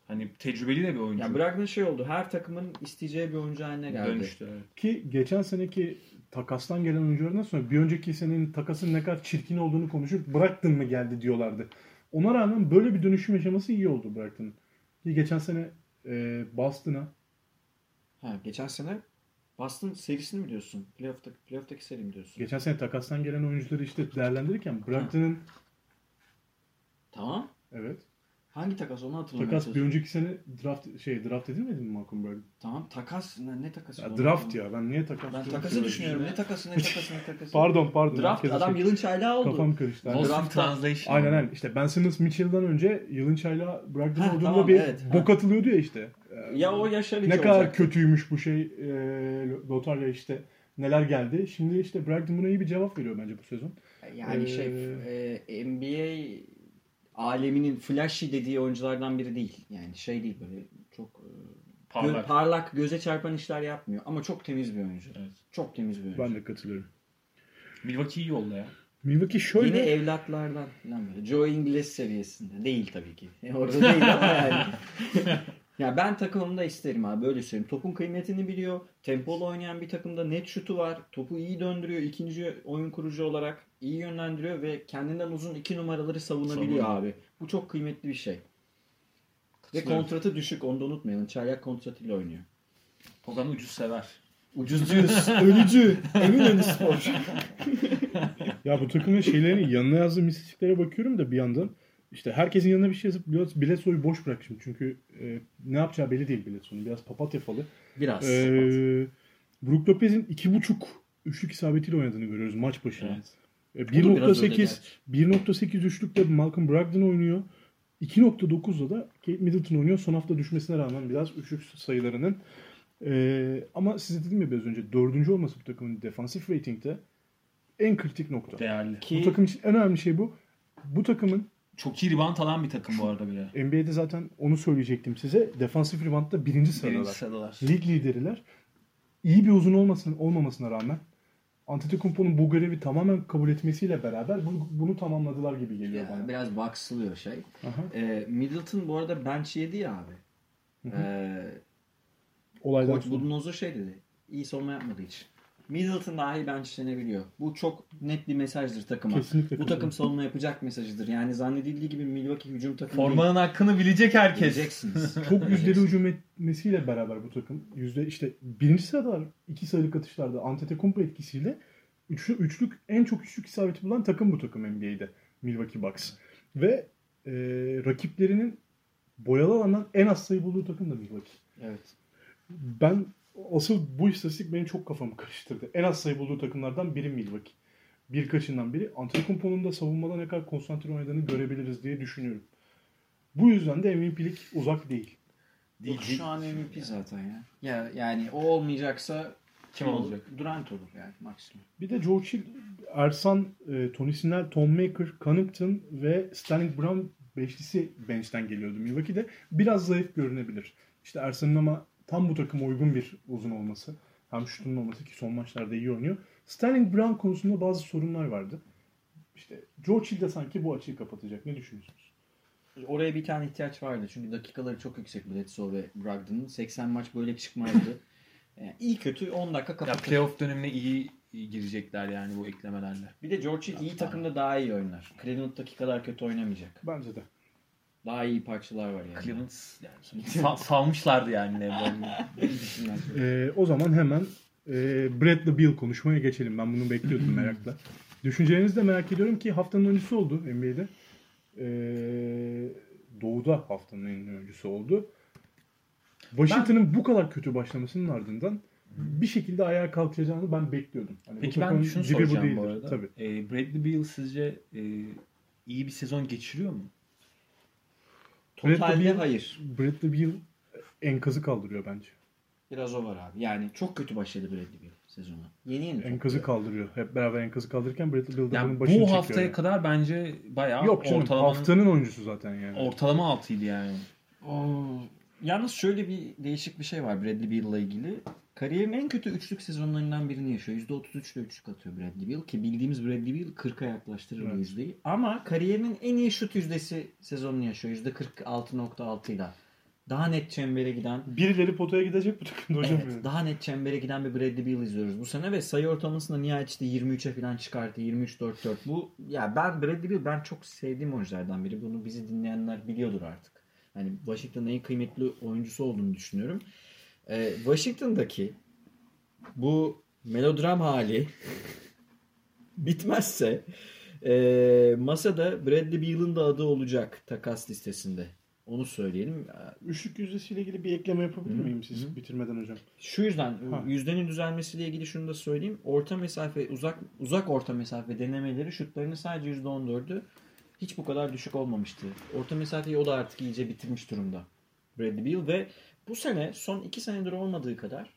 hani tecrübeli de bir oyuncu. Yani Brogdon şey oldu. Her takımın isteyeceği bir oyuncu haline geldi. Dönüştü. Evet. Ki geçen seneki takastan gelen oyunculardan sonra bir önceki senenin takasının ne kadar çirkin olduğunu konuşup bıraktın mı geldi diyorlardı. Ona rağmen böyle bir dönüşüm yaşaması iyi oldu Brogdon'un. Geçen sene e, Boston'a. Ha, geçen sene Boston serisini mi diyorsun? Playoff'taki, playoff'taki seri mi diyorsun? Geçen sene takastan gelen oyuncuları işte değerlendirirken Brogdon'un... Tamam. Evet. Hangi takas onu hatırlamaya Takas bir önceki sene draft şey draft edilmedi mi Malcolm Brogdon? Tamam takas ne, ne takası? Ya, draft ya ben niye takas? Ben takası düşünüyorum. Ne takası ne takası ne takası? Pardon pardon. Draft adam şey, yılın çaylağı oldu. Kafam karıştı. Yani. Draft translation. Aynen aynen işte Ben Simmons Mitchell'dan önce yılın çaylağı Brogdon olduğunda tamam, bir evet, bok ha. atılıyordu ya işte. Ee, ya o yaşarıcı olacak. Ne kadar olacaktı. Kötüymüş bu şey ee, Lotarya işte neler geldi. Şimdi işte Brogdon buna iyi bir cevap veriyor bence bu sezon. Yani ee, şey e, N B A aleminin flashy dediği oyunculardan biri değil. Yani şey değil böyle çok parlak, gö- parlak göze çarpan işler yapmıyor. Ama çok temiz bir oyuncu. Evet. Çok temiz bir oyuncu. Ben de katılıyorum. Milwaukee iyi oldu ya. Milwaukee şöyle. Yine evlatlardan falan böyle. Joe Ingles seviyesinde. Değil tabii ki. E orada değil ama yani. Ya ben takımımda isterim abi. Böyle söyleyeyim. Topun kıymetini biliyor. Tempolu oynayan bir takımda net şutu var. Topu iyi döndürüyor. İkinci oyun kurucu olarak iyi yönlendiriyor ve kendinden uzun iki numaraları savunabiliyor Savun. abi. Bu çok kıymetli bir şey. Ve kontratı düşük. Onu da unutmayın. Çaylak kontratıyla oynuyor. Okan ucuz sever. Ucuzcuyuz. Ölücü. Eminönü Spor. Ya bu takımın şeylerin yanına yazdığım istatistiklere bakıyorum da bir yandan. İşte herkesin yanına bir şey yazıp Bledsoe'yu boş bırakmışım. Çünkü e, ne yapacağı belli değil Bledsoe'nun. Biraz papatya falı. Biraz. Ee, Brook Lopez'in iki buçuk üçlük isabetiyle oynadığını görüyoruz maç başına. Evet. E, bir nokta sekiz üçlükte Malcolm Brogdon oynuyor. iki nokta dokuzda da Kate Middleton oynuyor. Son hafta düşmesine rağmen biraz üçlük sayılarının. E, ama size dedim ya biraz önce dördüncü olması bu takımın defansif rating'de en kritik nokta. Değerli. Ki... Bu takım için en önemli şey bu. Bu takımın çok iyi rebound alan bir takım bu arada bile. N B A'de zaten onu söyleyecektim size. Defansif rebound'da birinci sıradalar. Lig lideriler. İyi bir uzun olmasın, olmamasına rağmen Antetokounmpo'nun bu görevi tamamen kabul etmesiyle beraber bunu, bunu tamamladılar gibi geliyor ya, bana. Biraz baksılıyor şey. E, Middleton bu arada bench yedi ya abi. E, Olaydan Koç Budunoz'u şey dedi. İyi savunma yapmadığı için. Middleton dahi benchlenebiliyor. Bu çok net bir mesajdır takıma. Kesinlikle. Bu takım savunma yapacak mesajıdır. Yani zannedildiği gibi Milwaukee hücum takımı. Formanın değil. Hakkını bilecek herkes. Bileceksiniz. Çok yüzdeli hücum etmesiyle beraber bu takım. Yüzde işte birinci sıradalar iki sayılık atışlarda Antetokounmpo etkisiyle üçlü, üçlük en çok üçlük isabeti bulan takım bu takım N B A'de. Milwaukee Bucks. Ve e, rakiplerinin boyalı alandan en az sayı bulduğu takım da Milwaukee. Evet. Ben asıl bu istatistik benim çok kafamı karıştırdı. En az sayı bulduğu takımlardan biri Milwaukee. Birkaçından biri. Antetokounmpo'nun da savunmada ne kadar konsantre oynadığını görebiliriz diye düşünüyorum. Bu yüzden de M V P'lik uzak değil. Değil. Yok, şu an M V P zaten ya. ya. Yani o olmayacaksa kim olacak? Durant olur yani maksimum. Bir de George Hill, Ersan, e, Tony Snell, Tom Maker, Connaughton ve Sterling Brown beşlisi bench'ten geliyordu Milwaukee'de. Biraz zayıf görünebilir. İşte Ersan'ın ama tam bu takıma uygun bir uzun olması. Hem şutunun olması ki son maçlarda iyi oynuyor. Sterling Brown konusunda bazı sorunlar vardı. İşte George Hill de sanki bu açığı kapatacak. Ne düşünüyorsunuz? Oraya bir tane ihtiyaç vardı. Çünkü dakikaları çok yüksek Bledsoe ve Brogdon'un. seksen maç böyle çıkmazdı. Yani iyi kötü on dakika kapatacak. Playoff dönemine iyi, iyi girecekler yani bu eklemelerle. Bir de George Hill iyi takımda daha iyi oynar. Cleveland'daki kadar kötü oynamayacak. Bence de. Daha iyi parçalar var yani. Cleveland yani. Sa- salmışlardı yani LeBron'u. e, o zaman hemen e, Bradley Beal konuşmaya geçelim. Ben bunu bekliyordum merakla. Düşüncelerinizi de merak ediyorum ki haftanın öncüsü oldu N B A'de. E, Doğu'da haftanın en öncüsü oldu. Washington'ın ben... bu kadar kötü başlamasının ardından bir şekilde ayağa kalkacağını ben bekliyordum. Hani peki ben şunu soracağım bu, bu arada. Tabii. E, Bradley Beal sizce e, iyi bir sezon geçiriyor mu? Totalde hayır. Bradley Beal enkazı kaldırıyor bence. Biraz o var abi. Yani çok kötü başladı Bradley Beal sezonu. Yeni yeni. Enkazı topluyor. Kaldırıyor. Hep beraber enkazı kaldırırken Bradley Beal da yani bunun başını çekiyor. Bu haftaya yani. Kadar bence bayağı yok canım, ortalamanın... haftanın oyuncusu zaten yani. Ortalama altıydı yani. Oo. Yalnız şöyle bir değişik bir şey var Bradley Beal'la ilgili. Kariyerin en kötü üçlük sezonlarından birini yaşıyor. yüzde otuz üç ile üçlük atıyor Bradley Beal. Ki bildiğimiz Bradley Beal kırka yaklaştırır evet. Bu yüzdeyi. Ama kariyerinin en iyi şut yüzdesi sezonunu yaşıyor. yüzde kırk altı virgül altı ile. Daha net çembere giden. Birileri potaya gidecek bu takımda hocam. Evet, yani. Daha net çembere giden bir Bradley Beal izliyoruz bu sene. Ve sayı ortalamasında nihayet işte yirmi üçe falan çıkarttı. yirmi üç dört dört. Bu ya ben Bradley Beal ben çok sevdiğim oyunculardan biri. Bunu bizi dinleyenler biliyordur artık. Yani Washington'ın en kıymetli oyuncusu olduğunu düşünüyorum. Ee, Washington'daki bu melodram hali bitmezse e, masada Bradley Beal'ın da adı olacak takas listesinde. Onu söyleyelim. Üçlük yüzdesiyle ilgili bir ekleme yapabilir Hı-hı. miyim siz Hı-hı. bitirmeden hocam? Şu yüzden ha. yüzdenin düzelmesiyle ilgili şunu da söyleyeyim. Orta mesafe, uzak uzak orta mesafe denemeleri şutlarının sadece yüzde on dördü. Hiç bu kadar düşük olmamıştı. Orta mesafeyi o da artık iyice bitirmiş durumda. Bradley Beal ve bu sene son iki senedir olmadığı kadar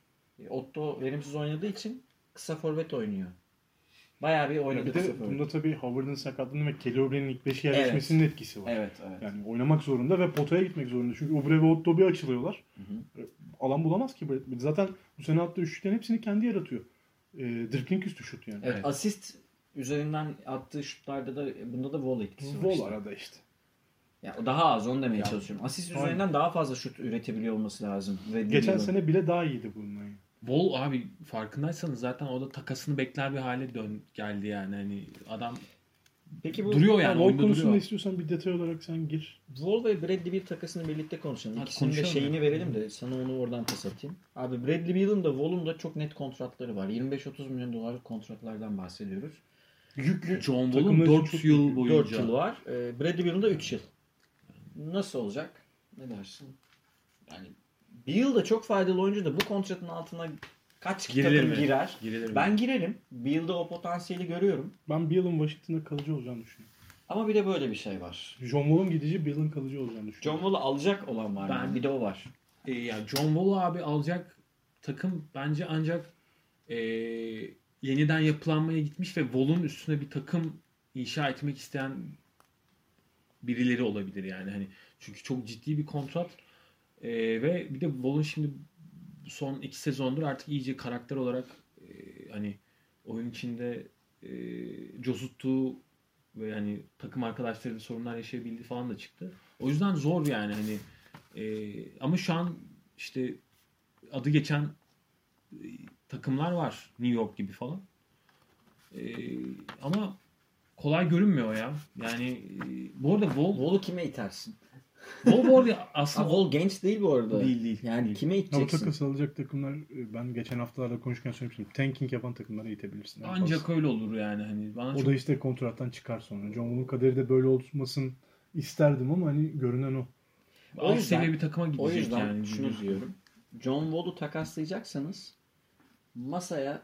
Otto verimsiz oynadığı için kısa forvet oynuyor. Bayağı bir oynadı bir kısa forvet. Bunda tabii Howard'ın sakatlığının ve Kelly Obrey'nin ilk beşe yerleşmesinin evet. etkisi var. Evet, evet. Yani oynamak zorunda ve potaya gitmek zorunda. Çünkü Obrey ve Otto bir açılıyorlar. Hı hı. Alan bulamaz ki Bradley Beal. Zaten bu sene attığı üçlüklerin hepsini kendi yaratıyor. E, Dirk'in üstü şut yani. Evet, evet. Asist üzerinden attığı şutlarda da bunda da vol etkisi var. Vol işte. Arada işte. Ya daha az onu demeye ya. Çalışıyorum. Asist aynen. Üzerinden daha fazla şut üretebiliyor olması lazım. Ve geçen yılın. Sene bile daha iyiydi bununla. Vol abi farkındaysanız zaten o da takasını bekler bir hale dön geldi yani hani adam peki bu duruyor yani. Vol konusunda istiyorsan bir detay olarak sen gir. Vol ve Bradley Beal takasını birlikte konuşalım. İkisinin de şeyini ya. Verelim de sana onu oradan pas atayım. Abi Bradley Beal'ın da Vol'un da çok net kontratları var. yirmi beş otuz milyon dolarlık kontratlardan bahsediyoruz. Yüklü John Wall'un dört yıl boyunca. dört yıl var. E, Bradley Beal'ın da üç yıl. Nasıl olacak? Ne dersin? Yani Beal da çok faydalı oyuncu da bu kontratın altına kaç girilir takım mi? Girer? Girilir ben mi? Girerim. Beal'da o potansiyeli görüyorum. Ben Beal'ın Washington'da kalıcı olacağını düşünüyorum. Ama bir de böyle bir şey var. John Wall'un gidici Beal'ın kalıcı olacağını düşünüyorum. John Wall'u alacak olan var. Ben, yani. Bir de o var. E, ya John Wall'u abi alacak takım bence ancak eee yeniden yapılanmaya gitmiş ve Wall'un üstüne bir takım inşa etmek isteyen birileri olabilir yani hani çünkü çok ciddi bir kontrat ee, ve bir de Wall'un şimdi son iki sezondur artık iyice karakter olarak e, hani oyun içinde e, cozuttuğu ve yani takım arkadaşlarıyla sorunlar yaşayabildiği falan da çıktı. O yüzden zor yani hani e, ama şu an işte adı geçen e, takımlar var. New York gibi falan. Ee, ama kolay görünmüyor ya. Yani bu arada Wall... Wall'u kime itersin? Wall bu arada aslında... Wall genç değil bu arada. Değil değil. Yani değil. Kime iteceksin? Orta kasılacak takımlar, ben geçen haftalarda konuşurken söylemiştim. Tanking yapan takımlara itebilirsin. Ancak fazla. Öyle olur yani. Hani bana o çok... da işte kontrattan çıkar sonra. John Wall'un kaderi de böyle olmasın isterdim ama hani görünen o. O yüzden, seviye bir takıma gidecek o yüzden yani. Şunu diyorum. diyorum. John Wall'u takaslayacaksanız masaya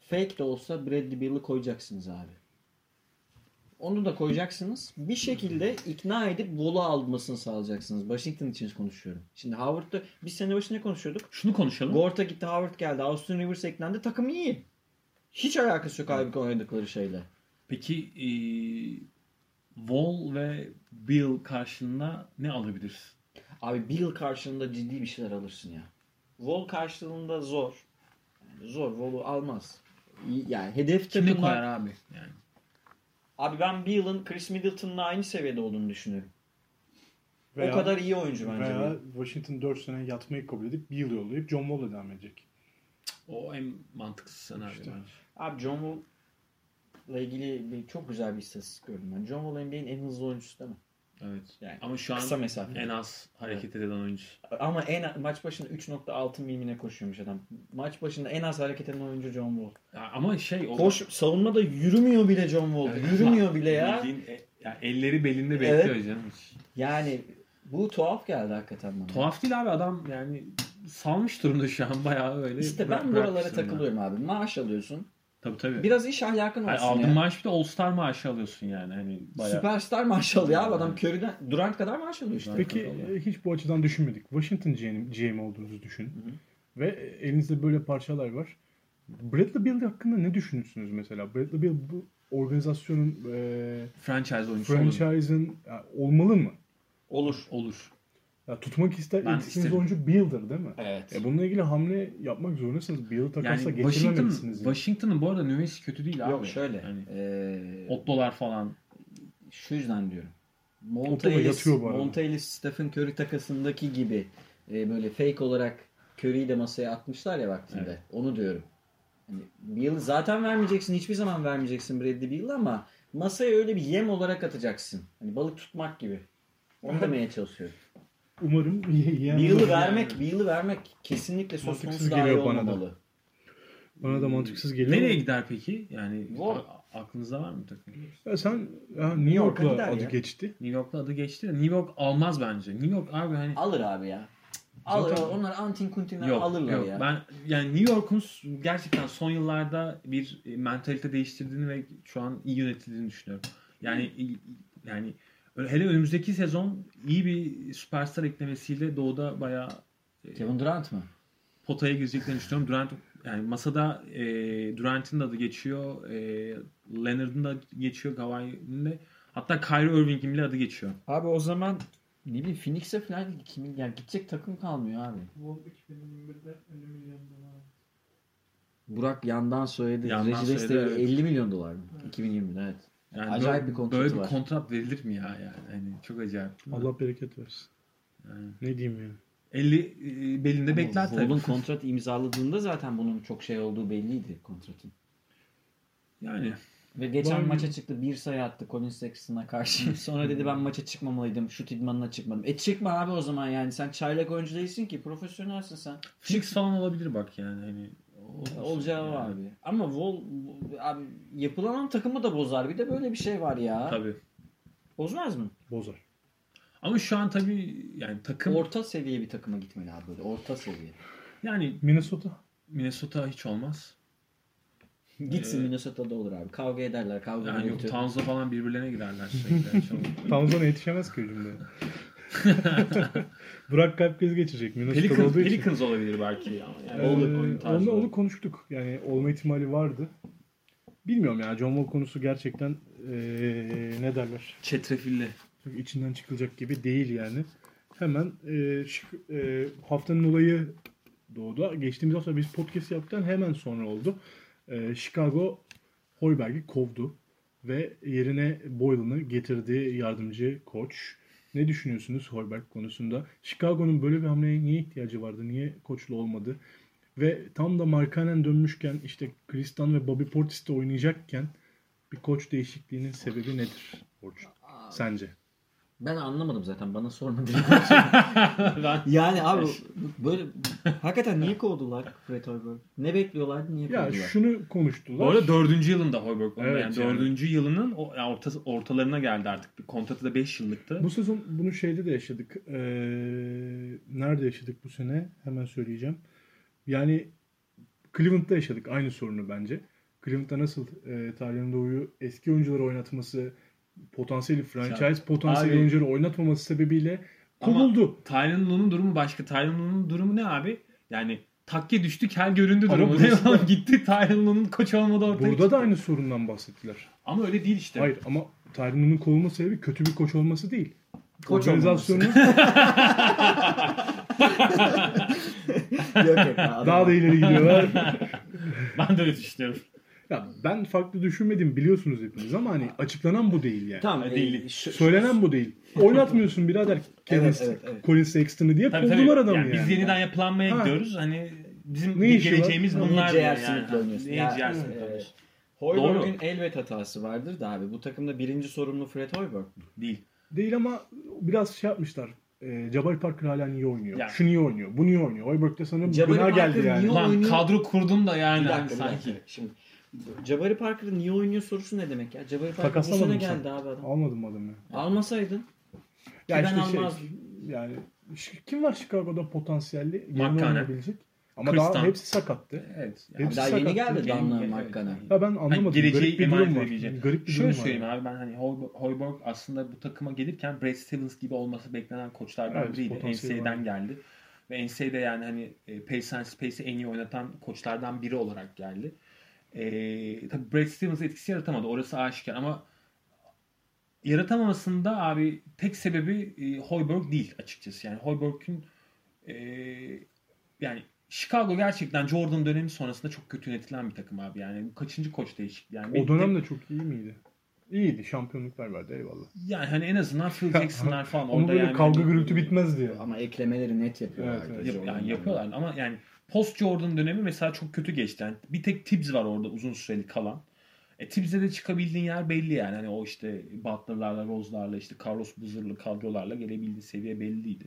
fake de olsa Bradley Beal'ı koyacaksınız abi. Onu da koyacaksınız. Bir şekilde ikna edip Wall'u almasını sağlayacaksınız. Washington için konuşuyorum. Şimdi Howard'da biz sene başında konuşuyorduk. Şunu konuşalım. Gort'a gitti, Howard geldi. Austin Rivers eklendi. Takım iyi. Hiç alakası yok abi oynadıkları şeyle. Peki ee, Wall ve Beal karşılığında ne alabilirsin? Abi Beal karşılığında ciddi bir şeyler alırsın ya. Wall karşılığında zor. Yani zor. Wall'u almaz. Yani hedef takımlar. Kimi koyar abi? Yani. Abi ben Beal'ın Chris Middleton'la aynı seviyede olduğunu düşünüyorum. Veya, o kadar iyi oyuncu bence. Veya Washington dört sene yatmayı kabul edip Beal yollayıp John Wall'a devam edecek. O en mantıksız senaryo işte. Bence. Abi John Wall'la ilgili bir, çok güzel bir istatistik gördüm ben. John Wall N B A'nin en hızlı oyuncusu değil mi? Evet. Yani ama şu an mesafe. En az hareket eden oyuncu. Ama en maç başında üç nokta altı milimine koşuyormuş adam. Maç başında en az hareket eden oyuncu John Wall. Ya ama şey o koş savunmada yürümüyor bile John Wall. Yani yürümüyor ama, bile ya. Bildiğin, e, ya. Elleri belinde bekliyor evet. Canım. Yani bu tuhaf geldi hakikaten bana. Tuhaf değil abi adam yani salmış durumda şu an bayağı öyle. İşte ben buralara takılıyorum ben. Abi. Maaş alıyorsun. Tabii tabii. Biraz iş ahlakın olsun. Aldığın yani. Maaş bir de All-Star maaşı alıyorsun yani. Hani bayağı... Süperstar maaşı alıyor abi. Adam Curry'den Durant kadar maaş alıyor işte. Peki alıyor. Hiç bu açıdan düşünmedik. Washington G M olduğunuzu düşünün. Hı-hı. Ve elinizde böyle parçalar var. Bradley Beal hakkında ne düşünürsünüz mesela? Bradley Beal bu organizasyonun e... franchise oyuncusu franchise'ın yani olmalı mı? Olur. Olur. Ya tutmak ister ettiğiniz oyuncu Beal'dır değil mi? Evet. E bununla ilgili hamle yapmak zorundasınız. Beal'ı takasla yani geçirmemelisiniz. Washington, Washington'ın bu arada nüvesi kötü değil. Yok, abi. Yok şöyle. Yani, ee, Otlolar falan. Şu yüzden diyorum. Montalis, Stephen Curry takasındaki gibi e, böyle fake olarak Curry'i de masaya atmışlar ya vaktinde. Evet. Onu diyorum. Yani Beal'ı zaten vermeyeceksin. Hiçbir zaman vermeyeceksin Bradley Beal'ı ama masaya öyle bir yem olarak atacaksın. Hani balık tutmak gibi. Onu demeye çalışıyorum. Umarım bir yılı vermek, bir yılı vermek kesinlikle söz konusu dahi olmamalı. Da. Bana da mantıksız geliyor. Nereye gider peki? Yani a- aklınızda var mı takım? Ya sen ya New York'la York'a adı ya. Geçti. New York'la adı geçti. New York almaz bence. New York abi hani alır abi ya. Alır. Zaten... Onlar antin kuntinden alırlar yok. Ya. Ben yani New York'un gerçekten son yıllarda bir mentalite değiştirdiğini ve şu an iyi yönetildiğini düşünüyorum. Yani Hı. yani hele önümüzdeki sezon iyi bir süperstar eklemesiyle Doğu'da bayağı Kevin Durant mı? Potaya gireceklerini düşünüyorum. Durant yani masada e, Durant'ın da adı geçiyor. E, Leonard'ın da geçiyor. Kawhi'nin de. Hatta Kyrie Irving'in bile adı geçiyor. Abi o zaman ne bileyim Phoenix'e falan kimin yani gidecek takım kalmıyor abi. Burak yandan söyledi. Rejides'te elli milyon dolar mı? iki bin yirmide evet. Yani acayip böyle, bir kontrat böyle bir var. Kontrat verilir mi ya yani? Hani çok acayip. Allah bereket versin. Yani. Ne diyeyim ya? Yani? elli belinde ama bekler tabii. Wall'un kontrat imzaladığında zaten bunun çok şey olduğu belliydi kontratın. Yani. Ve geçen ben... maça çıktı. Bir sayı attı Colin Sexton'a karşı. Sonra dedi ben maça çıkmamalıydım. Şut idmanına çıkmadım. E çıkma abi o zaman yani. Sen çaylak oyuncu değilsin ki. Profesyonelsin sen. Phoenix falan olabilir bak yani. Hani. Olacağı yani. Abi. Ama Wall abi yapılan takımı da bozar. Bir de böyle bir şey var ya. Tabii. Bozmaz mı? Bozar. Ama şu an tabii yani takım orta seviye bir takıma gitmeli abi böyle. Orta seviye. Yani Minnesota. Minnesota hiç olmaz. Gitsin ee... Minnesota'da olur abi. Kavga ederler. Kavga yani yok Tanzo falan birbirlerine girerler sürekli. Tanzo'na yetişemez ki hücumda. Burak kalp krizi geçirecek. Pelicans, Pelicans olabilir belki. Yani. Yani ee, onu, onu konuştuk. Yani olma ihtimali vardı. Bilmiyorum ya. John Wall konusu gerçekten ee, ne derler? Çetrefilli. Çok içinden çıkılacak gibi değil yani. Hemen ee, şık, ee, haftanın olayı doğdu. Geçtiğimiz hafta biz podcast yaptıktan hemen sonra oldu. E, Chicago Hoiberg'i kovdu. Ve yerine Boylan'ı getirdiği yardımcı koç. Ne düşünüyorsunuz Hoiberg konusunda? Chicago'nun böyle bir hamleye niye ihtiyacı vardı? Niye koçlu olmadı? Ve tam da Markkanen dönmüşken, işte Kristan ve Bobby Portis de oynayacakken bir koç değişikliğinin sebebi nedir Orçun? Sence? Ben anlamadım zaten. Bana sorma diye. Yani abi böyle hakikaten niye kovdular Fred Hoiberg? Ne bekliyorlardı? Niye kovdular? Ya şunu konuştular. Orada dördüncü yılında Hoiberg. Evet, yani dördüncü yani. Yılının ortası, ortalarına geldi artık. Kontratı da beş yıllıktı. Bu sezon bunu şeyde de yaşadık. Ee, nerede yaşadık bu sene? Hemen söyleyeceğim. Yani Cleveland'da yaşadık aynı sorunu bence. Cleveland'da nasıl e, Taylan Doğu'yu eski oyuncuları oynatması, potansiyeli franchise yani, potansiyeli abi, oyuncuları oynatmaması sebebiyle kovuldu. Taylan Doğu'nun durumu başka. Taylan Doğu'nun durumu ne abi? Yani takke düştü, kel göründü ama durumu. Ne lan gitti, Taylan Doğu'nun koç olmadı ortaya. Burada çıktı. Da aynı sorundan bahsettiler. Ama öyle değil işte. Hayır ama Taylan Doğu'nun kovulması sebebi kötü bir koç olması değil. Koç organizasyonu. Yok, yok, daha da ileri gidiyorlar. Ben de öyle düşünüyorum. Ya ben farklı düşünmedim biliyorsunuz hepiniz ama hani açıklanan bu değil yani. Tamam, değil. Şu, Söylenen şu, bu değil. Oynatmıyorsun birader Kevin evet, evet, evet. Colin Sexton'ı diye kovdular adamı yani, yani. Biz yeniden yapılanmaya ha. gidiyoruz. Hani bizim geleceğimiz bunlar yani. yani. Hoiberg'ün elbet hatası vardır da abi. Bu takımda birinci sorumlu Fred Hoiberg değil. Değil ama biraz şey yapmışlar. Jabari Parker hala niye oynuyor? Yani. Şu niye oynuyor? Bu niye oynuyor? Hoiberg'de sana günah geldi yani. Lan kadro kurdum da yani. Bir dakika, sanki. Bir Şimdi Jabari Parker'ın niye oynuyor sorusu ne demek ya? Jabari Parker bu sene geldi abi adam. Almadım adamı. Almasaydın. Ya ben işte almazdım. Şey, yani kim var Chicago'da potansiyelli? Markkanen. Ama Kristan. Daha hepsi sakattı. Evet. Yani hepsi daha sakattı. Yeni geldi Damla Markkanen. Ya ben anlamadım. Hani geleceği emanet edemeyecek. Garip bir durum var. Şöyle söyleyeyim abi, ben hani Hoiberg aslında bu takıma gelirken Brad Stevens gibi olması beklenen koçlardan evet, biriydi. N C A A'den geldi. Ve N C A A'de yani hani Pace and Space'i en iyi oynatan koçlardan biri olarak geldi. Ee, tabii Brad Stevens etkisi yaratamadı. Orası aşikar ama yaratamamasında abi tek sebebi e, Hoiberg değil açıkçası. Yani Hoiberg'ün e, yani Chicago gerçekten Jordan dönemi sonrasında çok kötü yönetilen bir takım abi. Yani kaçıncı koç değişikliği? Yani o dönem de tek... çok iyi miydi? İyiydi. Şampiyonluklar vardı eyvallah. Yani hani en azından Phil Jackson'lar falan. Ama böyle yani kavga hani... gürültü bitmez diye. Ama eklemeleri net yapıyorlardı. Evet, evet. Yap, yani yapıyorlar ama yani post Jordan dönemi mesela çok kötü geçti. Yani bir tek Tibbs var orada uzun süreli kalan. E Tibbs'e de çıkabildiğin yer belli yani. Hani o işte Butler'larla, Rose'larla, işte Carlos Boozer'lı kadrolarla gelebildiği seviye belliydi.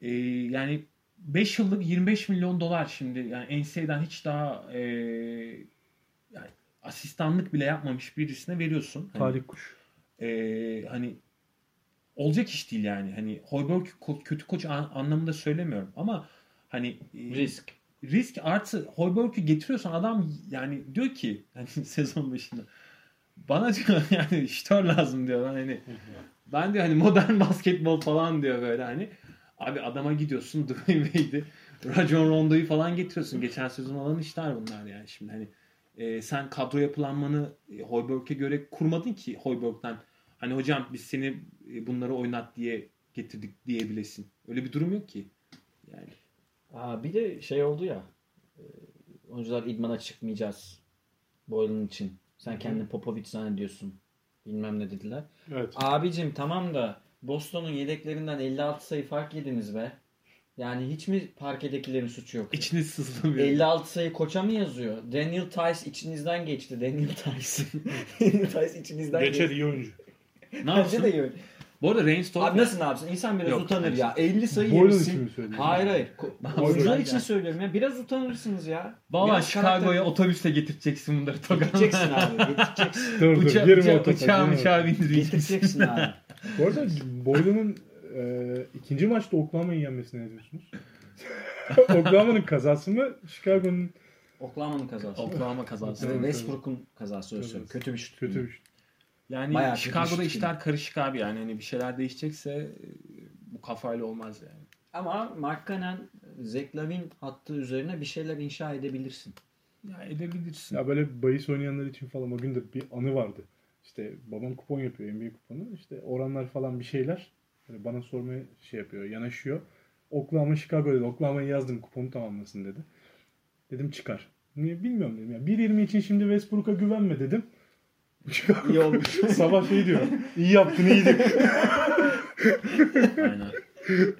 E, yani beş yıllık yirmi beş milyon dolar şimdi yani N C A A'den hiç daha e, yani asistanlık bile yapmamış birisine veriyorsun. Hani, Tarih Kuş. E, hani olacak iş değil yani. Hani Hoiberg kötü koç anlamında söylemiyorum ama hani risk. E, risk artı Hoiberg'ü getiriyorsan adam yani diyor ki hani sezon başında bana diyor yani şütör lazım diyor. Hani ben diyor hani modern basketbol falan diyor böyle hani. Abi adama gidiyorsun Dwayne Wade'i, Rajon Rondo'yu falan getiriyorsun. Geçen sezon alan işler bunlar yani şimdi. Hani e, sen kadro yapılanmanı e, Hoiberg'e göre kurmadın ki Hoiberg'den. Hani hocam biz seni e, bunları oynat diye getirdik diyebilesin. Öyle bir durum yok ki. Yani. Aa, bir de şey oldu ya. E, oyuncular idmana çıkmayacağız. Boylan için. Sen kendini Popovic zannediyorsun. Bilmem ne dediler. Evet. Abicim tamam da Boston'un yedeklerinden elli altı sayı fark yediniz be. Yani hiç mi parkedekilerin suçu yok? İçiniz sızlamıyor. elli altı sayı koça mı yazıyor? Daniel Tice içinizden geçti. Daniel Tice. Daniel Tice içinizden geçti. Geçer iyi oyuncu. Ne yapsın? De iyi oyuncu. Bu arada Rainstorm... Abi nasıl ne yapsın? İnsan biraz yok, utanır ya. elli sayı yemişsin. Hayır hayır. Oyuncular için söylüyorum ya. Biraz utanırsınız ya. Valla Chicago'ya otobüsle getireceksin bunları. Getireceksin abi. Getireceksin. Dur dur. Uça- uça- uçağı uçağı bindireceksin. Getireceksin abi. Bu arada Boylan'ın e, ikinci maçta Oklahoma'yı yenmesine ne diyorsunuz? Oklahoma'nın kazası mı? Chicago'nun... Oklahoma'nın kazası. Oklahoma kazası. Westbrook'un kazası. Öyle kötü bir şut. Kötü bir şut. Yani bayağı Chicago'da işler karışık abi yani. Hani bir şeyler değişecekse bu kafayla olmaz yani. Ama Markkanen, Zach LaVine hattı üzerine bir şeyler inşa edebilirsin. Ya edebilirsin. Ya böyle bahis oynayanlar için falan o gün de bir anı vardı. İşte babam kupon yapıyor, N B A kuponu. İşte oranlar falan bir şeyler. Yani bana sormaya şey yapıyor, yanaşıyor. Oklahoma Chicago dedi. Oklahoma'yı yazdım, kuponu tamamlasın dedi. Dedim çıkar. Niye bilmiyorum dedim ya. bir yirmi için şimdi Westbrook'a güvenme dedim. Chicago. İyi olmuş. Sabah şey diyor. İyi yaptın, iyiydi. Aynen.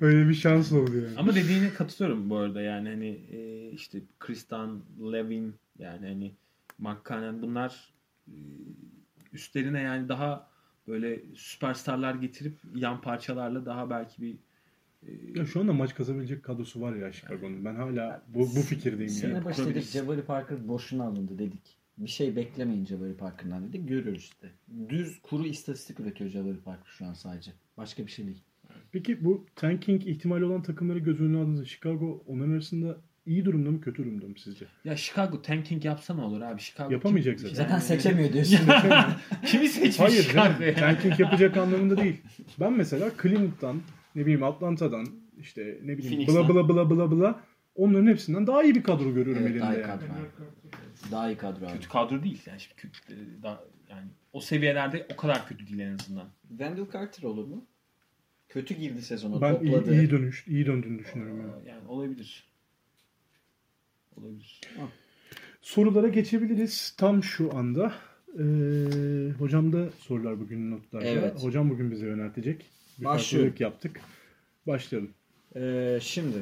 Öyle bir şans oldu yani. Ama dediğine katılıyorum bu arada yani hani e, işte Kristan, Levin yani hani Markkanen bunlar e, üstlerine yani daha böyle süperstarlar getirip yan parçalarla daha belki bir e, ya şu anda maç kazabilecek kadrosu var ya Chicago'nun. Yani. Ben hala bu, bu fikirdeyim. Sene yani. Başta dedik Jabari Parker boşuna alındı dedik. Bir şey beklemeyin Jabari Parker'dan dedik. Görüyoruz işte. Düz kuru istatistik üretiyor Jabari Parker şu an sadece. Başka bir şey değil. Peki bu tanking ihtimali olan takımları göz önüne aldığınızda Chicago onların arasında iyi durumda mı kötü durumda mı sizce? Ya Chicago tanking yapsa ne olur abi? Chicago yapamayacak kim, zaten. Zaten yani seçemiyor diyorsun. Kimi seçmiş? Hayır Chicago canım, tanking yapacak anlamında değil. Ben mesela Cleveland'dan, ne bileyim Atlanta'dan, işte ne bileyim bla bla bla bla bla onların hepsinden daha iyi bir kadro görüyorum evet, elinde. Daha iyi yani. kadro. Daha iyi kadro. Kötü kadro değil yani. Şimdi kötü, daha, yani o seviyelerde o kadar kötü değil en azından. Wendell Carter olur mu? Kötü girdi sezonu. Ben topladı. iyi iyi dönüş, iyi döndüğünü düşünüyorum yani. Yani olabilir. Olabilir. Ha. Sorulara geçebiliriz tam şu anda. Ee, hocam da sorular bugün notlarda. Evet. Hocam bugün bize yöneltecek. Bir farklılık yaptık. Başlayalım. Ee, şimdi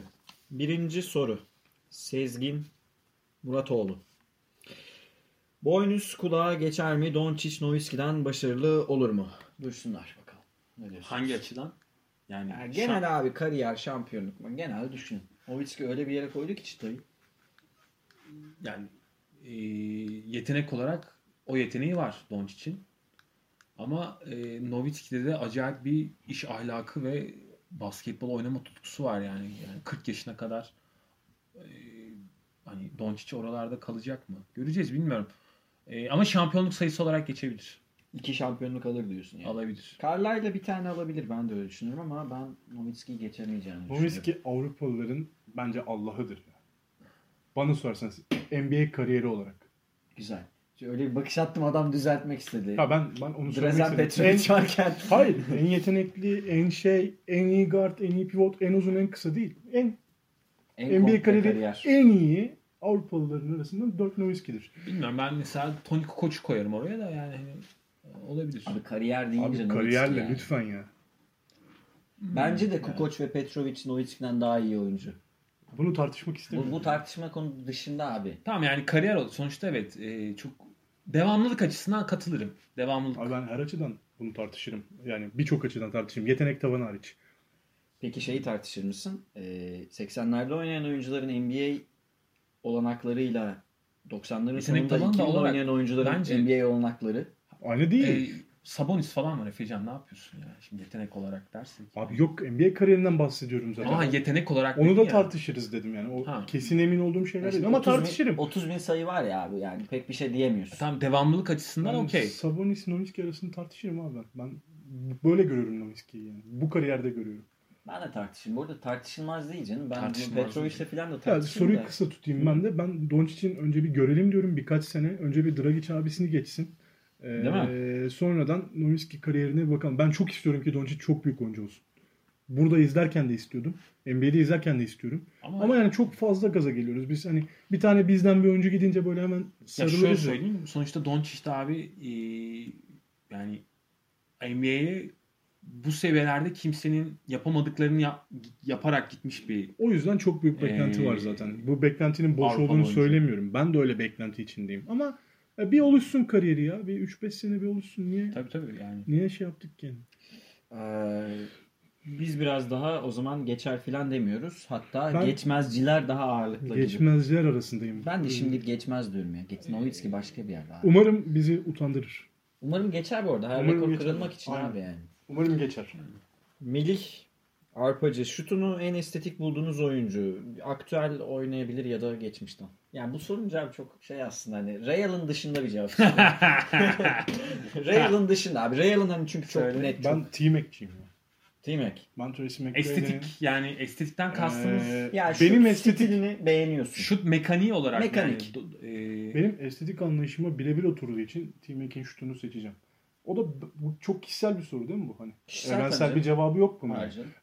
birinci soru. Sezgin Muratoğlu. Boynuz kulağa geçer mi? Doncic Nowitzki'den başarılı olur mu? Dursunlar bakalım. Hangi açıdan? Yani, yani genel şamp- abi kariyer, şampiyonluk mu? Genel düşünün. Nowitzki öyle bir yere koyduk ki çıtayı. Yani e, yetenek olarak o yeteneği var Doncic'in. Ama e, Nowitzki'de de acayip bir iş ahlakı ve basketbol oynama tutkusu var yani. Yani kırk yaşına kadar e, hani Doncic oralarda kalacak mı? Göreceğiz bilmiyorum. E, ama şampiyonluk sayısı olarak geçebilir. İki şampiyonluk alır diyorsun yani. Alabilir. Carlisle'la bir tane alabilir ben de öyle düşünüyorum ama ben Nowitzki'yi geçemeyeceğini Nowitzki düşünüyorum. Nowitzki Avrupalıların bence Allah'ıdır. Bana sorarsanız N B A kariyeri olarak. Güzel. Öyle bir bakış attım adam düzeltmek istedi. Ha ben, ben onu Drazen Petrovic varken. Hayır. En yetenekli, en şey, en iyi guard, en iyi pivot, en uzun, en kısa değil. En, en N B A kariyeri kariyer. En iyi Avrupalıların arasında dört Nowitzki'dir. Bilmiyorum ben mesela Tony Kukoç'u koyarım oraya da yani. Olabilir. Abi kariyer deyince Nowitzki kariyerle yani. Lütfen ya. Bence de Kukoç yani. Ve Petrovic Nowitzki'den daha iyi oyuncu. Bunu tartışmak istemiyorum. Bu, bu tartışma konu dışında abi. Tamam yani kariyer oldu. Sonuçta evet e, çok devamlılık açısından katılırım. Devamlılık. Abi ben her açıdan bunu tartışırım. Yani birçok açıdan tartışırım. Yetenek tavanı hariç. Peki şeyi tartışır mısın? E, seksenlerde oynayan oyuncuların N B A olanaklarıyla doksanların sonunda iki bin oynayan oyuncuların bence... N B A olanakları. Aynı değil. E, Sabonis falan var Efecan ne yapıyorsun ya? Şimdi yetenek olarak dersek. Abi yok N B A kariyerinden bahsediyorum zaten. Ama yetenek olarak onu da yani. Tartışırız dedim yani. O ha. Kesin emin olduğum şeyler değil ama tartışırım. Bin, otuz bin sayı var ya abi yani pek bir şey diyemiyorsun. Tamam devamlılık açısından yani, okey. Sabonis Nowitzki arasını tartışırım abi ben. Ben böyle görüyorum Nowitzki'yi yani. Bu kariyerde görüyorum. Ben de tartışırım. Bu arada tartışılmaz değil canım. Ben Petrovic'le falan da tartışırım. Yani soruyu da. Kısa tutayım Hı. ben de. Ben Doncic'in önce bir görelim diyorum birkaç sene. Önce bir Dragic abisini geçsin. Ee, sonradan Nowitzki kariyerine bakalım. Ben çok istiyorum ki Doncic çok büyük oyuncu olsun. Burada izlerken de istiyordum. N B A'de izlerken de istiyorum. Ama, Ama yani çok fazla gaza geliyoruz. Biz hani bir tane bizden bir oyuncu gidince böyle hemen sarılıyoruz. Ya şöyle söyleyeyim. Sonuçta Doncic de abi e, yani N B A'ye bu seviyelerde kimsenin yapamadıklarını yap, yaparak gitmiş bir... O yüzden çok büyük beklenti e, var zaten. Bu beklentinin boş Avrupa olduğunu oyuncu. Söylemiyorum. Ben de öyle beklenti içindeyim. Ama bir oluşsun kariyeri ya. Bir üç beş sene bir oluşsun. Niye? Tabii tabii yani. Niye şey yaptık ki? Ee, biz biraz daha o zaman geçer filan demiyoruz. Hatta ben, geçmezciler daha ağırlıklı. Geçmezciler gibi. Arasındayım. Ben de şimdilik geçmez diyorum ya. Geçsin Nowitzki başka bir yerde. Abi. Umarım bizi utandırır. Umarım geçer bu arada. Her Umarım rekor geçer. Kırılmak için Aynen. abi yani. Umarım geçer. Melih Arpacı. Şutunu en estetik bulduğunuz oyuncu. Aktüel oynayabilir ya da geçmişten. Yani bu sorunun cevabı çok şey aslında hani Real'ın dışında bir cevap. Real'ın dışında abi. Real'ın hani çünkü çok Söyle, net. Ben çok... T-Mac'ciyim. T-Mac. Ben Tracy McGrady. Estetik yani estetikten kastımız. Ee, yani benim estetikini beğeniyorsun. Şut mekaniği olarak. Mekanik. Yani, e... Benim estetik anlayışıma birebir oturduğu için T-Mac'in şutunu seçeceğim. O da bu çok kişisel bir soru değil mi bu? Hani evrensel bir cevabı yok bunun.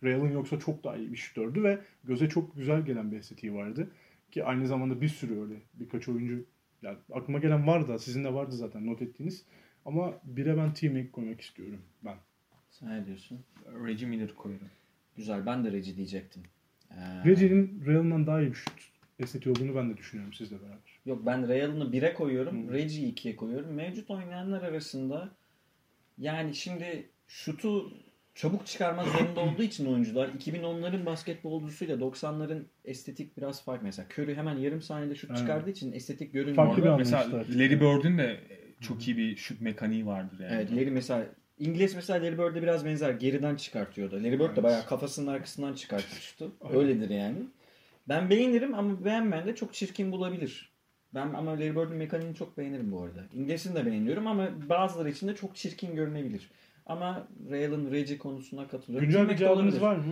Real'ın yoksa çok daha iyi bir şutördü ve göze çok güzel gelen bir estetiği vardı. Ki aynı zamanda bir sürü öyle birkaç oyuncu yani aklıma gelen var da sizin de vardı zaten not ettiğiniz. Ama bire ben T-Mac koymak istiyorum ben. Sen ne diyorsun? Reggie Miller koyarım. Güzel. Ben de Reggie diyecektim. Ee... Reggie'nin Real'dan daha iyi bir şut esneti olduğunu ben de düşünüyorum sizle beraber. Yok, ben Real'ını bire koyuyorum. Hmm. Reggie'yi ikiye koyuyorum. Mevcut oynayanlar arasında yani şimdi şutu çabuk çıkarmak zorunda olduğu için oyuncular iki bin onların basketbolcusuyla doksanların estetik biraz farklı. Mesela Curry hemen yarım saniyede şut çıkardığı için estetik görünmüyor. Mesela Larry Bird'ün de çok iyi bir şut mekaniği vardır yani. Evet, Larry mesela İngiliz mesela Larry Bird'e biraz benzer, geriden çıkartıyordu. Larry Bird de evet. bayağı kafasının arkasından çıkartmıştı. Öyledir yani. Ben beğenirim ama beğenmeyen de çok çirkin bulabilir. Ben ama Larry Bird'ün mekaniğini çok beğenirim bu arada. İngiliz'ini de beğeniyorum ama bazıları için de çok çirkin görünebilir. Ama Real'ın Reggie konusuna katılıyorum. Güncel bir cevabınız var mı?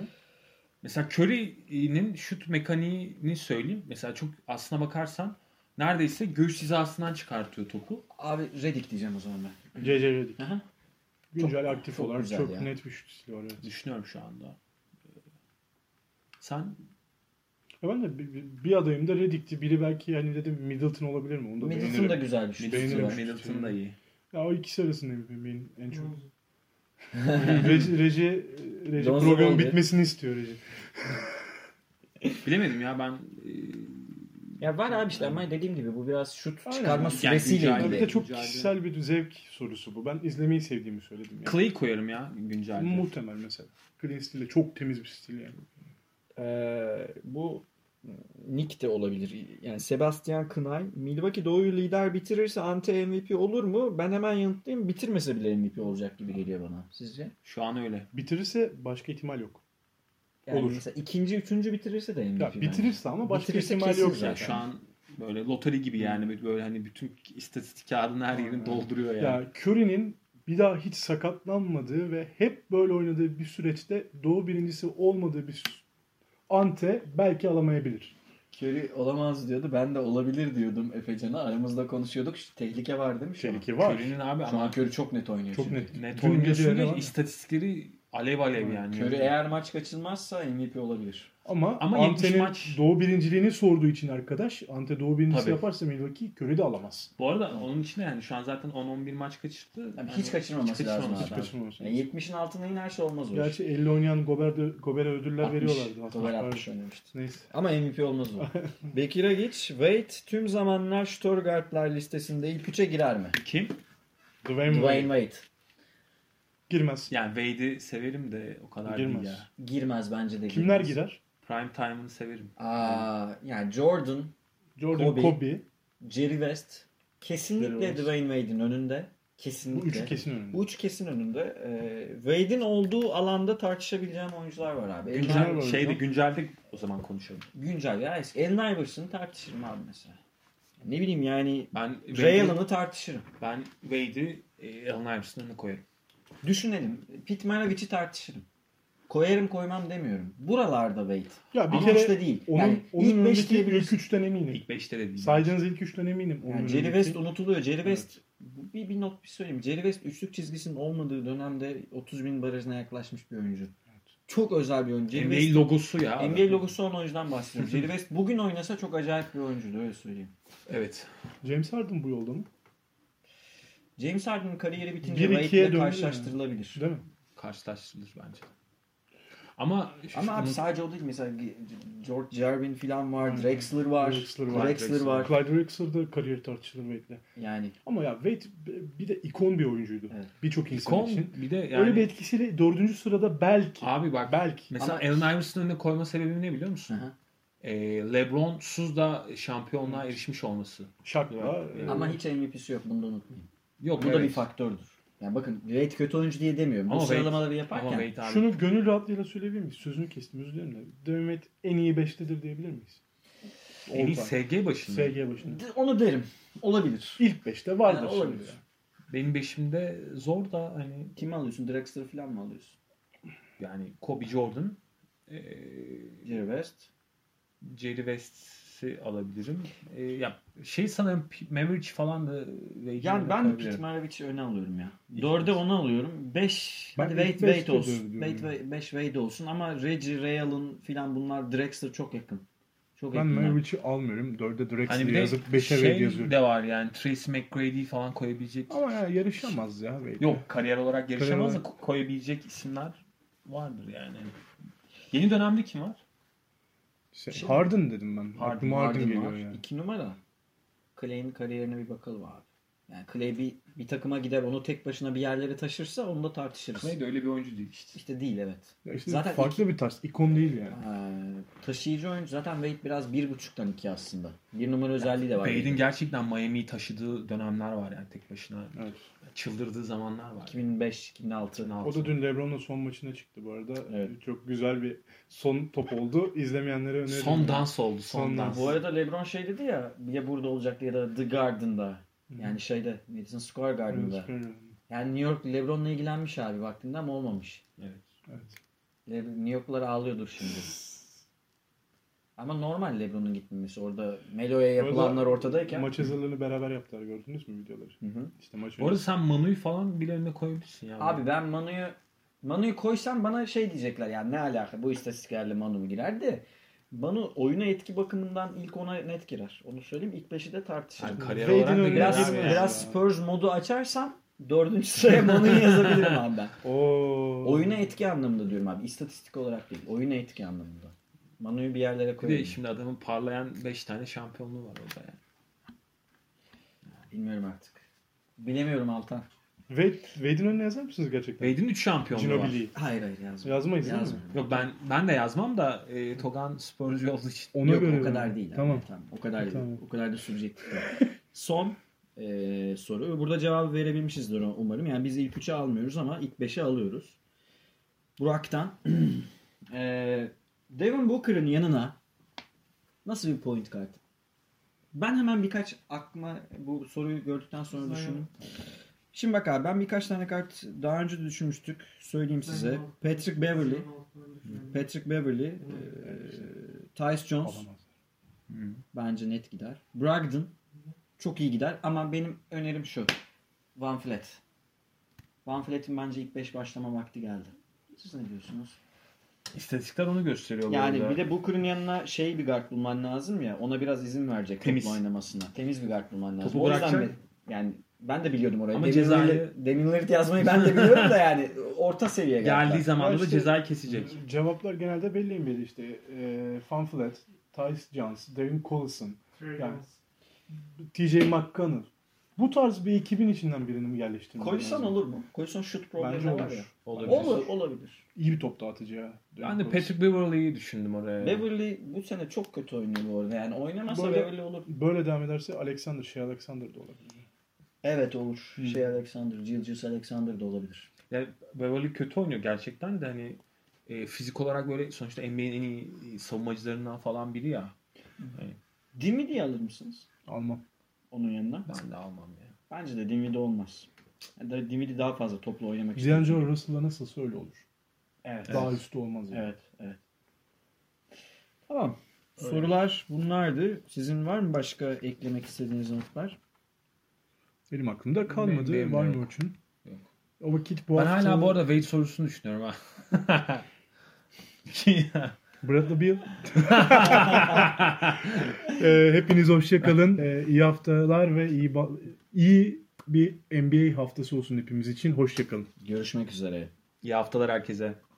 Mesela Curry'nin şut mekaniğini söyleyeyim. Mesela çok aslına bakarsan neredeyse göğüs hizasından çıkartıyor topu. Abi Redick diyeceğim o zaman ben. C C Redick. Aha. Güncel çok, aktif olarak çok, çok yani. Net bir şut stili var. Evet. Düşünüyorum şu anda. Sen? Ya ben de bir, bir adayım da Redick'ti. Biri belki yani dedim Middleton olabilir mi? Onu da Middleton beğenirim. Da güzel bir şut. Middleton da iyi. Ya o ikisi arasındayım benim en çok. Reji, Reji, Reji programın bitmesini istiyor Reji. Bilemedim ya ben. Ya var abi işte ama dediğim gibi bu biraz şut aynen. çıkarma süresiyle ilgili. Bir de çok güncel kişisel bir zevk sorusu bu. Ben izlemeyi sevdiğimi söyledim. Yani. Clay koyarım ya güncelde. Muhtemel mesela. Clay stili çok temiz bir stil yani. Ee, bu Nick de olabilir. Yani Sebastian Kınay. Milwaukee Doğu'yu lider bitirirse anti M V P olur mu? Ben hemen yanıtlayayım. Bitirmese bile M V P olacak gibi geliyor bana. Sizce? Şu an öyle. Bitirirse başka ihtimal yok. Yani olur. Mesela ikinci, üçüncü bitirirse de M V P. Ya, bitirirse ama başka bitirirse ihtimal yok zaten. Şu an böyle loteri gibi yani. Böyle hani bütün istatistik kağıdını her yerini dolduruyor yani. Ya Curry'nin bir daha hiç sakatlanmadığı ve hep böyle oynadığı bir süreçte Doğu birincisi olmadığı bir Ante belki alamayabilir. Curry olamaz diyordu. Ben de olabilir diyordum Efecan'a. Aramızda konuşuyorduk. Şu tehlike var değil mi? Tehlike var. Curry'nin abi ama an Curry çok net oynuyor. Çok şimdi. net. Net oynuyor. İstatistikleri alev alev evet. yani. Curry eğer maç kaçınmazsa M V P olabilir. Ama, ama Ante'nin maç... Doğu birinciliğini sorduğu için arkadaş Ante Doğu birincisi Tabii. yaparsa Milwaukee Curry de alamaz. Bu arada onun için de yani şu an zaten on on bir maç kaçırdı. Yani yani hiç kaçırmaması hiç lazım. Hiç kaçırmaması. Yani yetmişin altında yine her şey olmaz olur. Gerçi elli oynayan Gober'e Gober'e ödüller altmış veriyorlardı. Gober altmış oynamıştı. Neyse. Ama M V P olmaz olur. Bekir'e geç. Wade tüm zamanlar Stuttgart'lar listesinde ilk üçe girer mi? Kim? Dwayne, Dwayne Wade. Wade. Girmez. Yani Wade'i severim de o kadar girmez. değil ya. Girmez bence de. Kimler girmez. girer? Prime Time'ını severim. Aa, yani Jordan, Jordan Kobe, Kobe, Jerry West kesinlikle Jerry Dwayne Wade'in önünde. Kesinlikle. Bu üçü kesin önünde. Bu üçü kesin önünde. Ee, Wade'in olduğu alanda tartışabileceğim oyuncular var abi. Güncel şeyde güncelde o zaman konuşalım. Güncel ya eski. Allen Iverson'ı tartışırım abi mesela. Ne bileyim yani ben Ray Allen'ı tartışırım. Ben Wade'i e, Allen Iverson'ın önüne koyarım. Düşünelim. Pitmanovic'i tartışırım. Koyarım koymam demiyorum. Buralarda Wade. Ya bir ama kere işte değil. Onun, yani onun ilk beşte ilk üçten eminim. İlk beşte de değil. Saydığınız ilk üçten eminim. Yani Jerry West unutuluyor. Jerry West evet. bir, bir not bir söyleyeyim. Jerry West üçlük çizgisinin olmadığı dönemde otuz bin barajına yaklaşmış bir oyuncu. Evet. Çok özel bir oyuncu. N B A West, logosu ya. N B A abi. Logosu olan oyuncudan bahsediyorum. Jerry West bugün oynasa çok acayip bir oyuncu. Öyle söyleyeyim. Evet. James Harden bu yolda mı? James Harden'ın kariyeri bitince Wade'le karşılaştırılabilir. Yani. Değil mi? Karşılaştırılır bence. Ama ama abi sadece o değil. Mesela George Gervin falan var. Drexler var. Drexler var. Drexler var. Clyde Drexler de kariyer tartışılır Wade'le. Yani. Ama ya Wade bir de ikon bir oyuncuydu. Evet. Birçok insan ikon, için. Bir de yani. Öyle bir etkisiyle dördüncü sırada belki. Abi bak. Belki. Mesela ama... Allen Iverson'ın önüne koyma sebebi ne biliyor musun? Hı-hı. E, LeBron'suz da şampiyonluğa erişmiş olması. Şak var. E, ama hiç M V P'si yok. Bunu da unutmayın. Yok, bu evet. da bir faktördür. Yani bakın Wade kötü oyuncu diye demiyorum. Ama bu sıralamaları yaparken şunu gönül rahatlığıyla söyleyebilir miyiz? Sözünü kestim özür dilerim de. Demet en iyi beştedir diyebilir miyiz? En iyi S G başında. S G başında. Onu derim. Olabilir. İlk beşte vardır. Yani olabilir. Şimdi. Benim beşimde zor da hani kim alıyorsun? Drexler falan mı alıyorsun? Yani Kobe Jordan, eee Jerry West, Jerry West alabilirim. Ee, ya şey sanırım Maverick falan da yani ben Pitmanovic'i öne alıyorum ya. dörde onu alıyorum. beş hadi Wade Wade olsun. Wade beş Wade olsun ama Reggie, Ray Allen filan bunlar Drexler çok yakın. Çok ben Maverick'i almıyorum. dörde Drexler hani yazıp beşe şey Wade yazıyorum. De var yani Tracy McGrady falan koyabilecek. Ama yani yarışamaz ya Wade. Yok kariyer olarak yarışamaz da koyabilecek isimler vardır yani. Yeni dönemde kim var? Şey, şey Harden mi dedim ben. Harden, Harden geliyor yani. İki numara. Clay'in kariyerine bir bakalım abi. Yani Klay bir, bir takıma gider, onu tek başına bir yerlere taşırsa onu da tartışırız. Klay de öyle bir oyuncu değil işte. İşte değil, evet. İşte zaten farklı iki, bir tarz. İkon değil yani. E, taşıyıcı oyuncu. Zaten Wade biraz bir buçuktan iki aslında. Bir numara özelliği de var. Wade'in gerçekten Miami'yi taşıdığı dönemler var yani tek başına. Evet. Çıldırdığı zamanlar var. iki bin beş iki bin altı O da dün LeBron'un son maçına çıktı bu arada. Evet. Çok güzel bir son top oldu. İzlemeyenlere öneririm. Son dans oldu. Son, son dans. dans. Bu arada LeBron şey dedi ya, ya burada olacak ya da The Garden'da. Yani şeyde, Madison Square Garden'da. Yani New York LeBron'la ilgilenmiş abi vaktinde ama olmamış. Evet. Evet. Le- New Yorklular ağlıyordur şimdi. Ama normal LeBron'un gitmemesi. Orada Melo'ya yapılanlar ortadayken. Maç hazırlığını beraber yaptılar, gördünüz mü videoları? Hı hı. İşte maç. Orada sen Manu'yu falan bile önüne koyabilirsin ya. Abi ben Manu'yu Manu'yu koysam bana şey diyecekler yani, ne alaka bu istatistiklerle Manu girerdi. Banu oyuna etki bakımından ilk ona net girer. Onu söyleyeyim. İlk beşi de tartışırım. Yani kariyer olarak da biraz, biraz Spurs modu açarsam dördüncü sıraya Manu'yu yazabilirim abi ben. Oo. Oyuna etki anlamında diyorum abi. İstatistik olarak değil. Oyuna etki anlamında. Manu'yu bir yerlere koyuyorum. Bir de şimdi adamın parlayan beş tane şampiyonluğu var orada yani. Bilmiyorum artık. Bilemiyorum Altan. Wade, Wade'in önüne yazar mısınız gerçekten? Wade'in üç şampiyonluğu var. Hayır hayır yazmam. Yazmayız yazmam. Değil mi? Yok ben ben de yazmam da e, Togan sporcu olduğu için. Ona Yok o kadar yani. değil. Tamam. Abi, tamam. O kadar tamam. değil. O kadar da subjektif. Son e, soru. Burada cevabı verebilmişizdir umarım. Yani biz ilk üçe almıyoruz ama ilk beşe alıyoruz. Burak'tan e, Devin Booker'ın yanına nasıl bir point guard? Ben hemen birkaç aklıma bu soruyu gördükten sonra düşündüm. Şimdi bak abi, ben birkaç tane kart daha önce de düşünmüştük. Söyleyeyim size. Patrick Beverley, Patrick Beverley, e, Tyus Jones. Bence net gider. Brogdon çok iyi gider ama benim önerim şu. Van Fleet. Van Fleet'in bence ilk beş başlama vakti geldi. Siz ne diyorsunuz? İstatistikler onu gösteriyor. Yani burada bir de Booker'ın yanına şey bir guard bulman lazım ya. Ona biraz izin verecek temiz top oynamasına. Temiz bir guard bulman lazım. Topu o yüzden yani ben de biliyordum orayı. Ama cezayı... Demin Lirit yazmayı ben de biliyorum da yani orta seviyeye geldi. Geldiği zaman işte, da cezayı kesecek. Cevaplar genelde belliydi işte. E, Fanflet, Tyus Jones, Darren Collison, yani, T J McConnell. Bu tarz bir ekibin içinden birini mi yerleştirmek? Collison olur mu? Collison şut problemi var ya. Olabilir. Olur, olabilir. İyi bir top dağıtıcı ya. Ben de Patrick Beverley'i düşündüm oraya. Beverley bu sene çok kötü oynuyor bu arada. Yani oynamasa böyle, Beverley olur. Böyle devam ederse Alexander, şey Alexander da olabilir. Evet olur. Hmm. Şey Alexander, Gilgeous Alexander da olabilir. Yani Beverley kötü oynuyor gerçekten de hani e, fizik olarak böyle sonuçta N B A'nin en iyi savunmacılarından falan biri ya. Yani. Dinwiddie'yi alır mısınız? Almam. Onun yanına? Ben de almam ya. Bence de Dinwiddie olmaz. Yani Dinwiddie daha fazla topla oynamak istiyor. D'Angelo Russell'la nasılsa öyle olur. Evet. Daha evet. Üstü olmaz yani. Evet, evet. Tamam. Öyle. Sorular bunlardı. Sizin var mı başka eklemek istediğiniz notlar? Benim aklımda kalmadı. Benim, benim var mı için? O vakit bu ben hafta... Ben hala bu arada Wade sorusunu düşünüyorum ha. Bradley Beal. e, hepiniz hoşçakalın. E, iyi haftalar ve iyi ba- iyi bir N B A haftası olsun hepimiz için. Hoşçakalın. Görüşmek üzere. İyi haftalar herkese.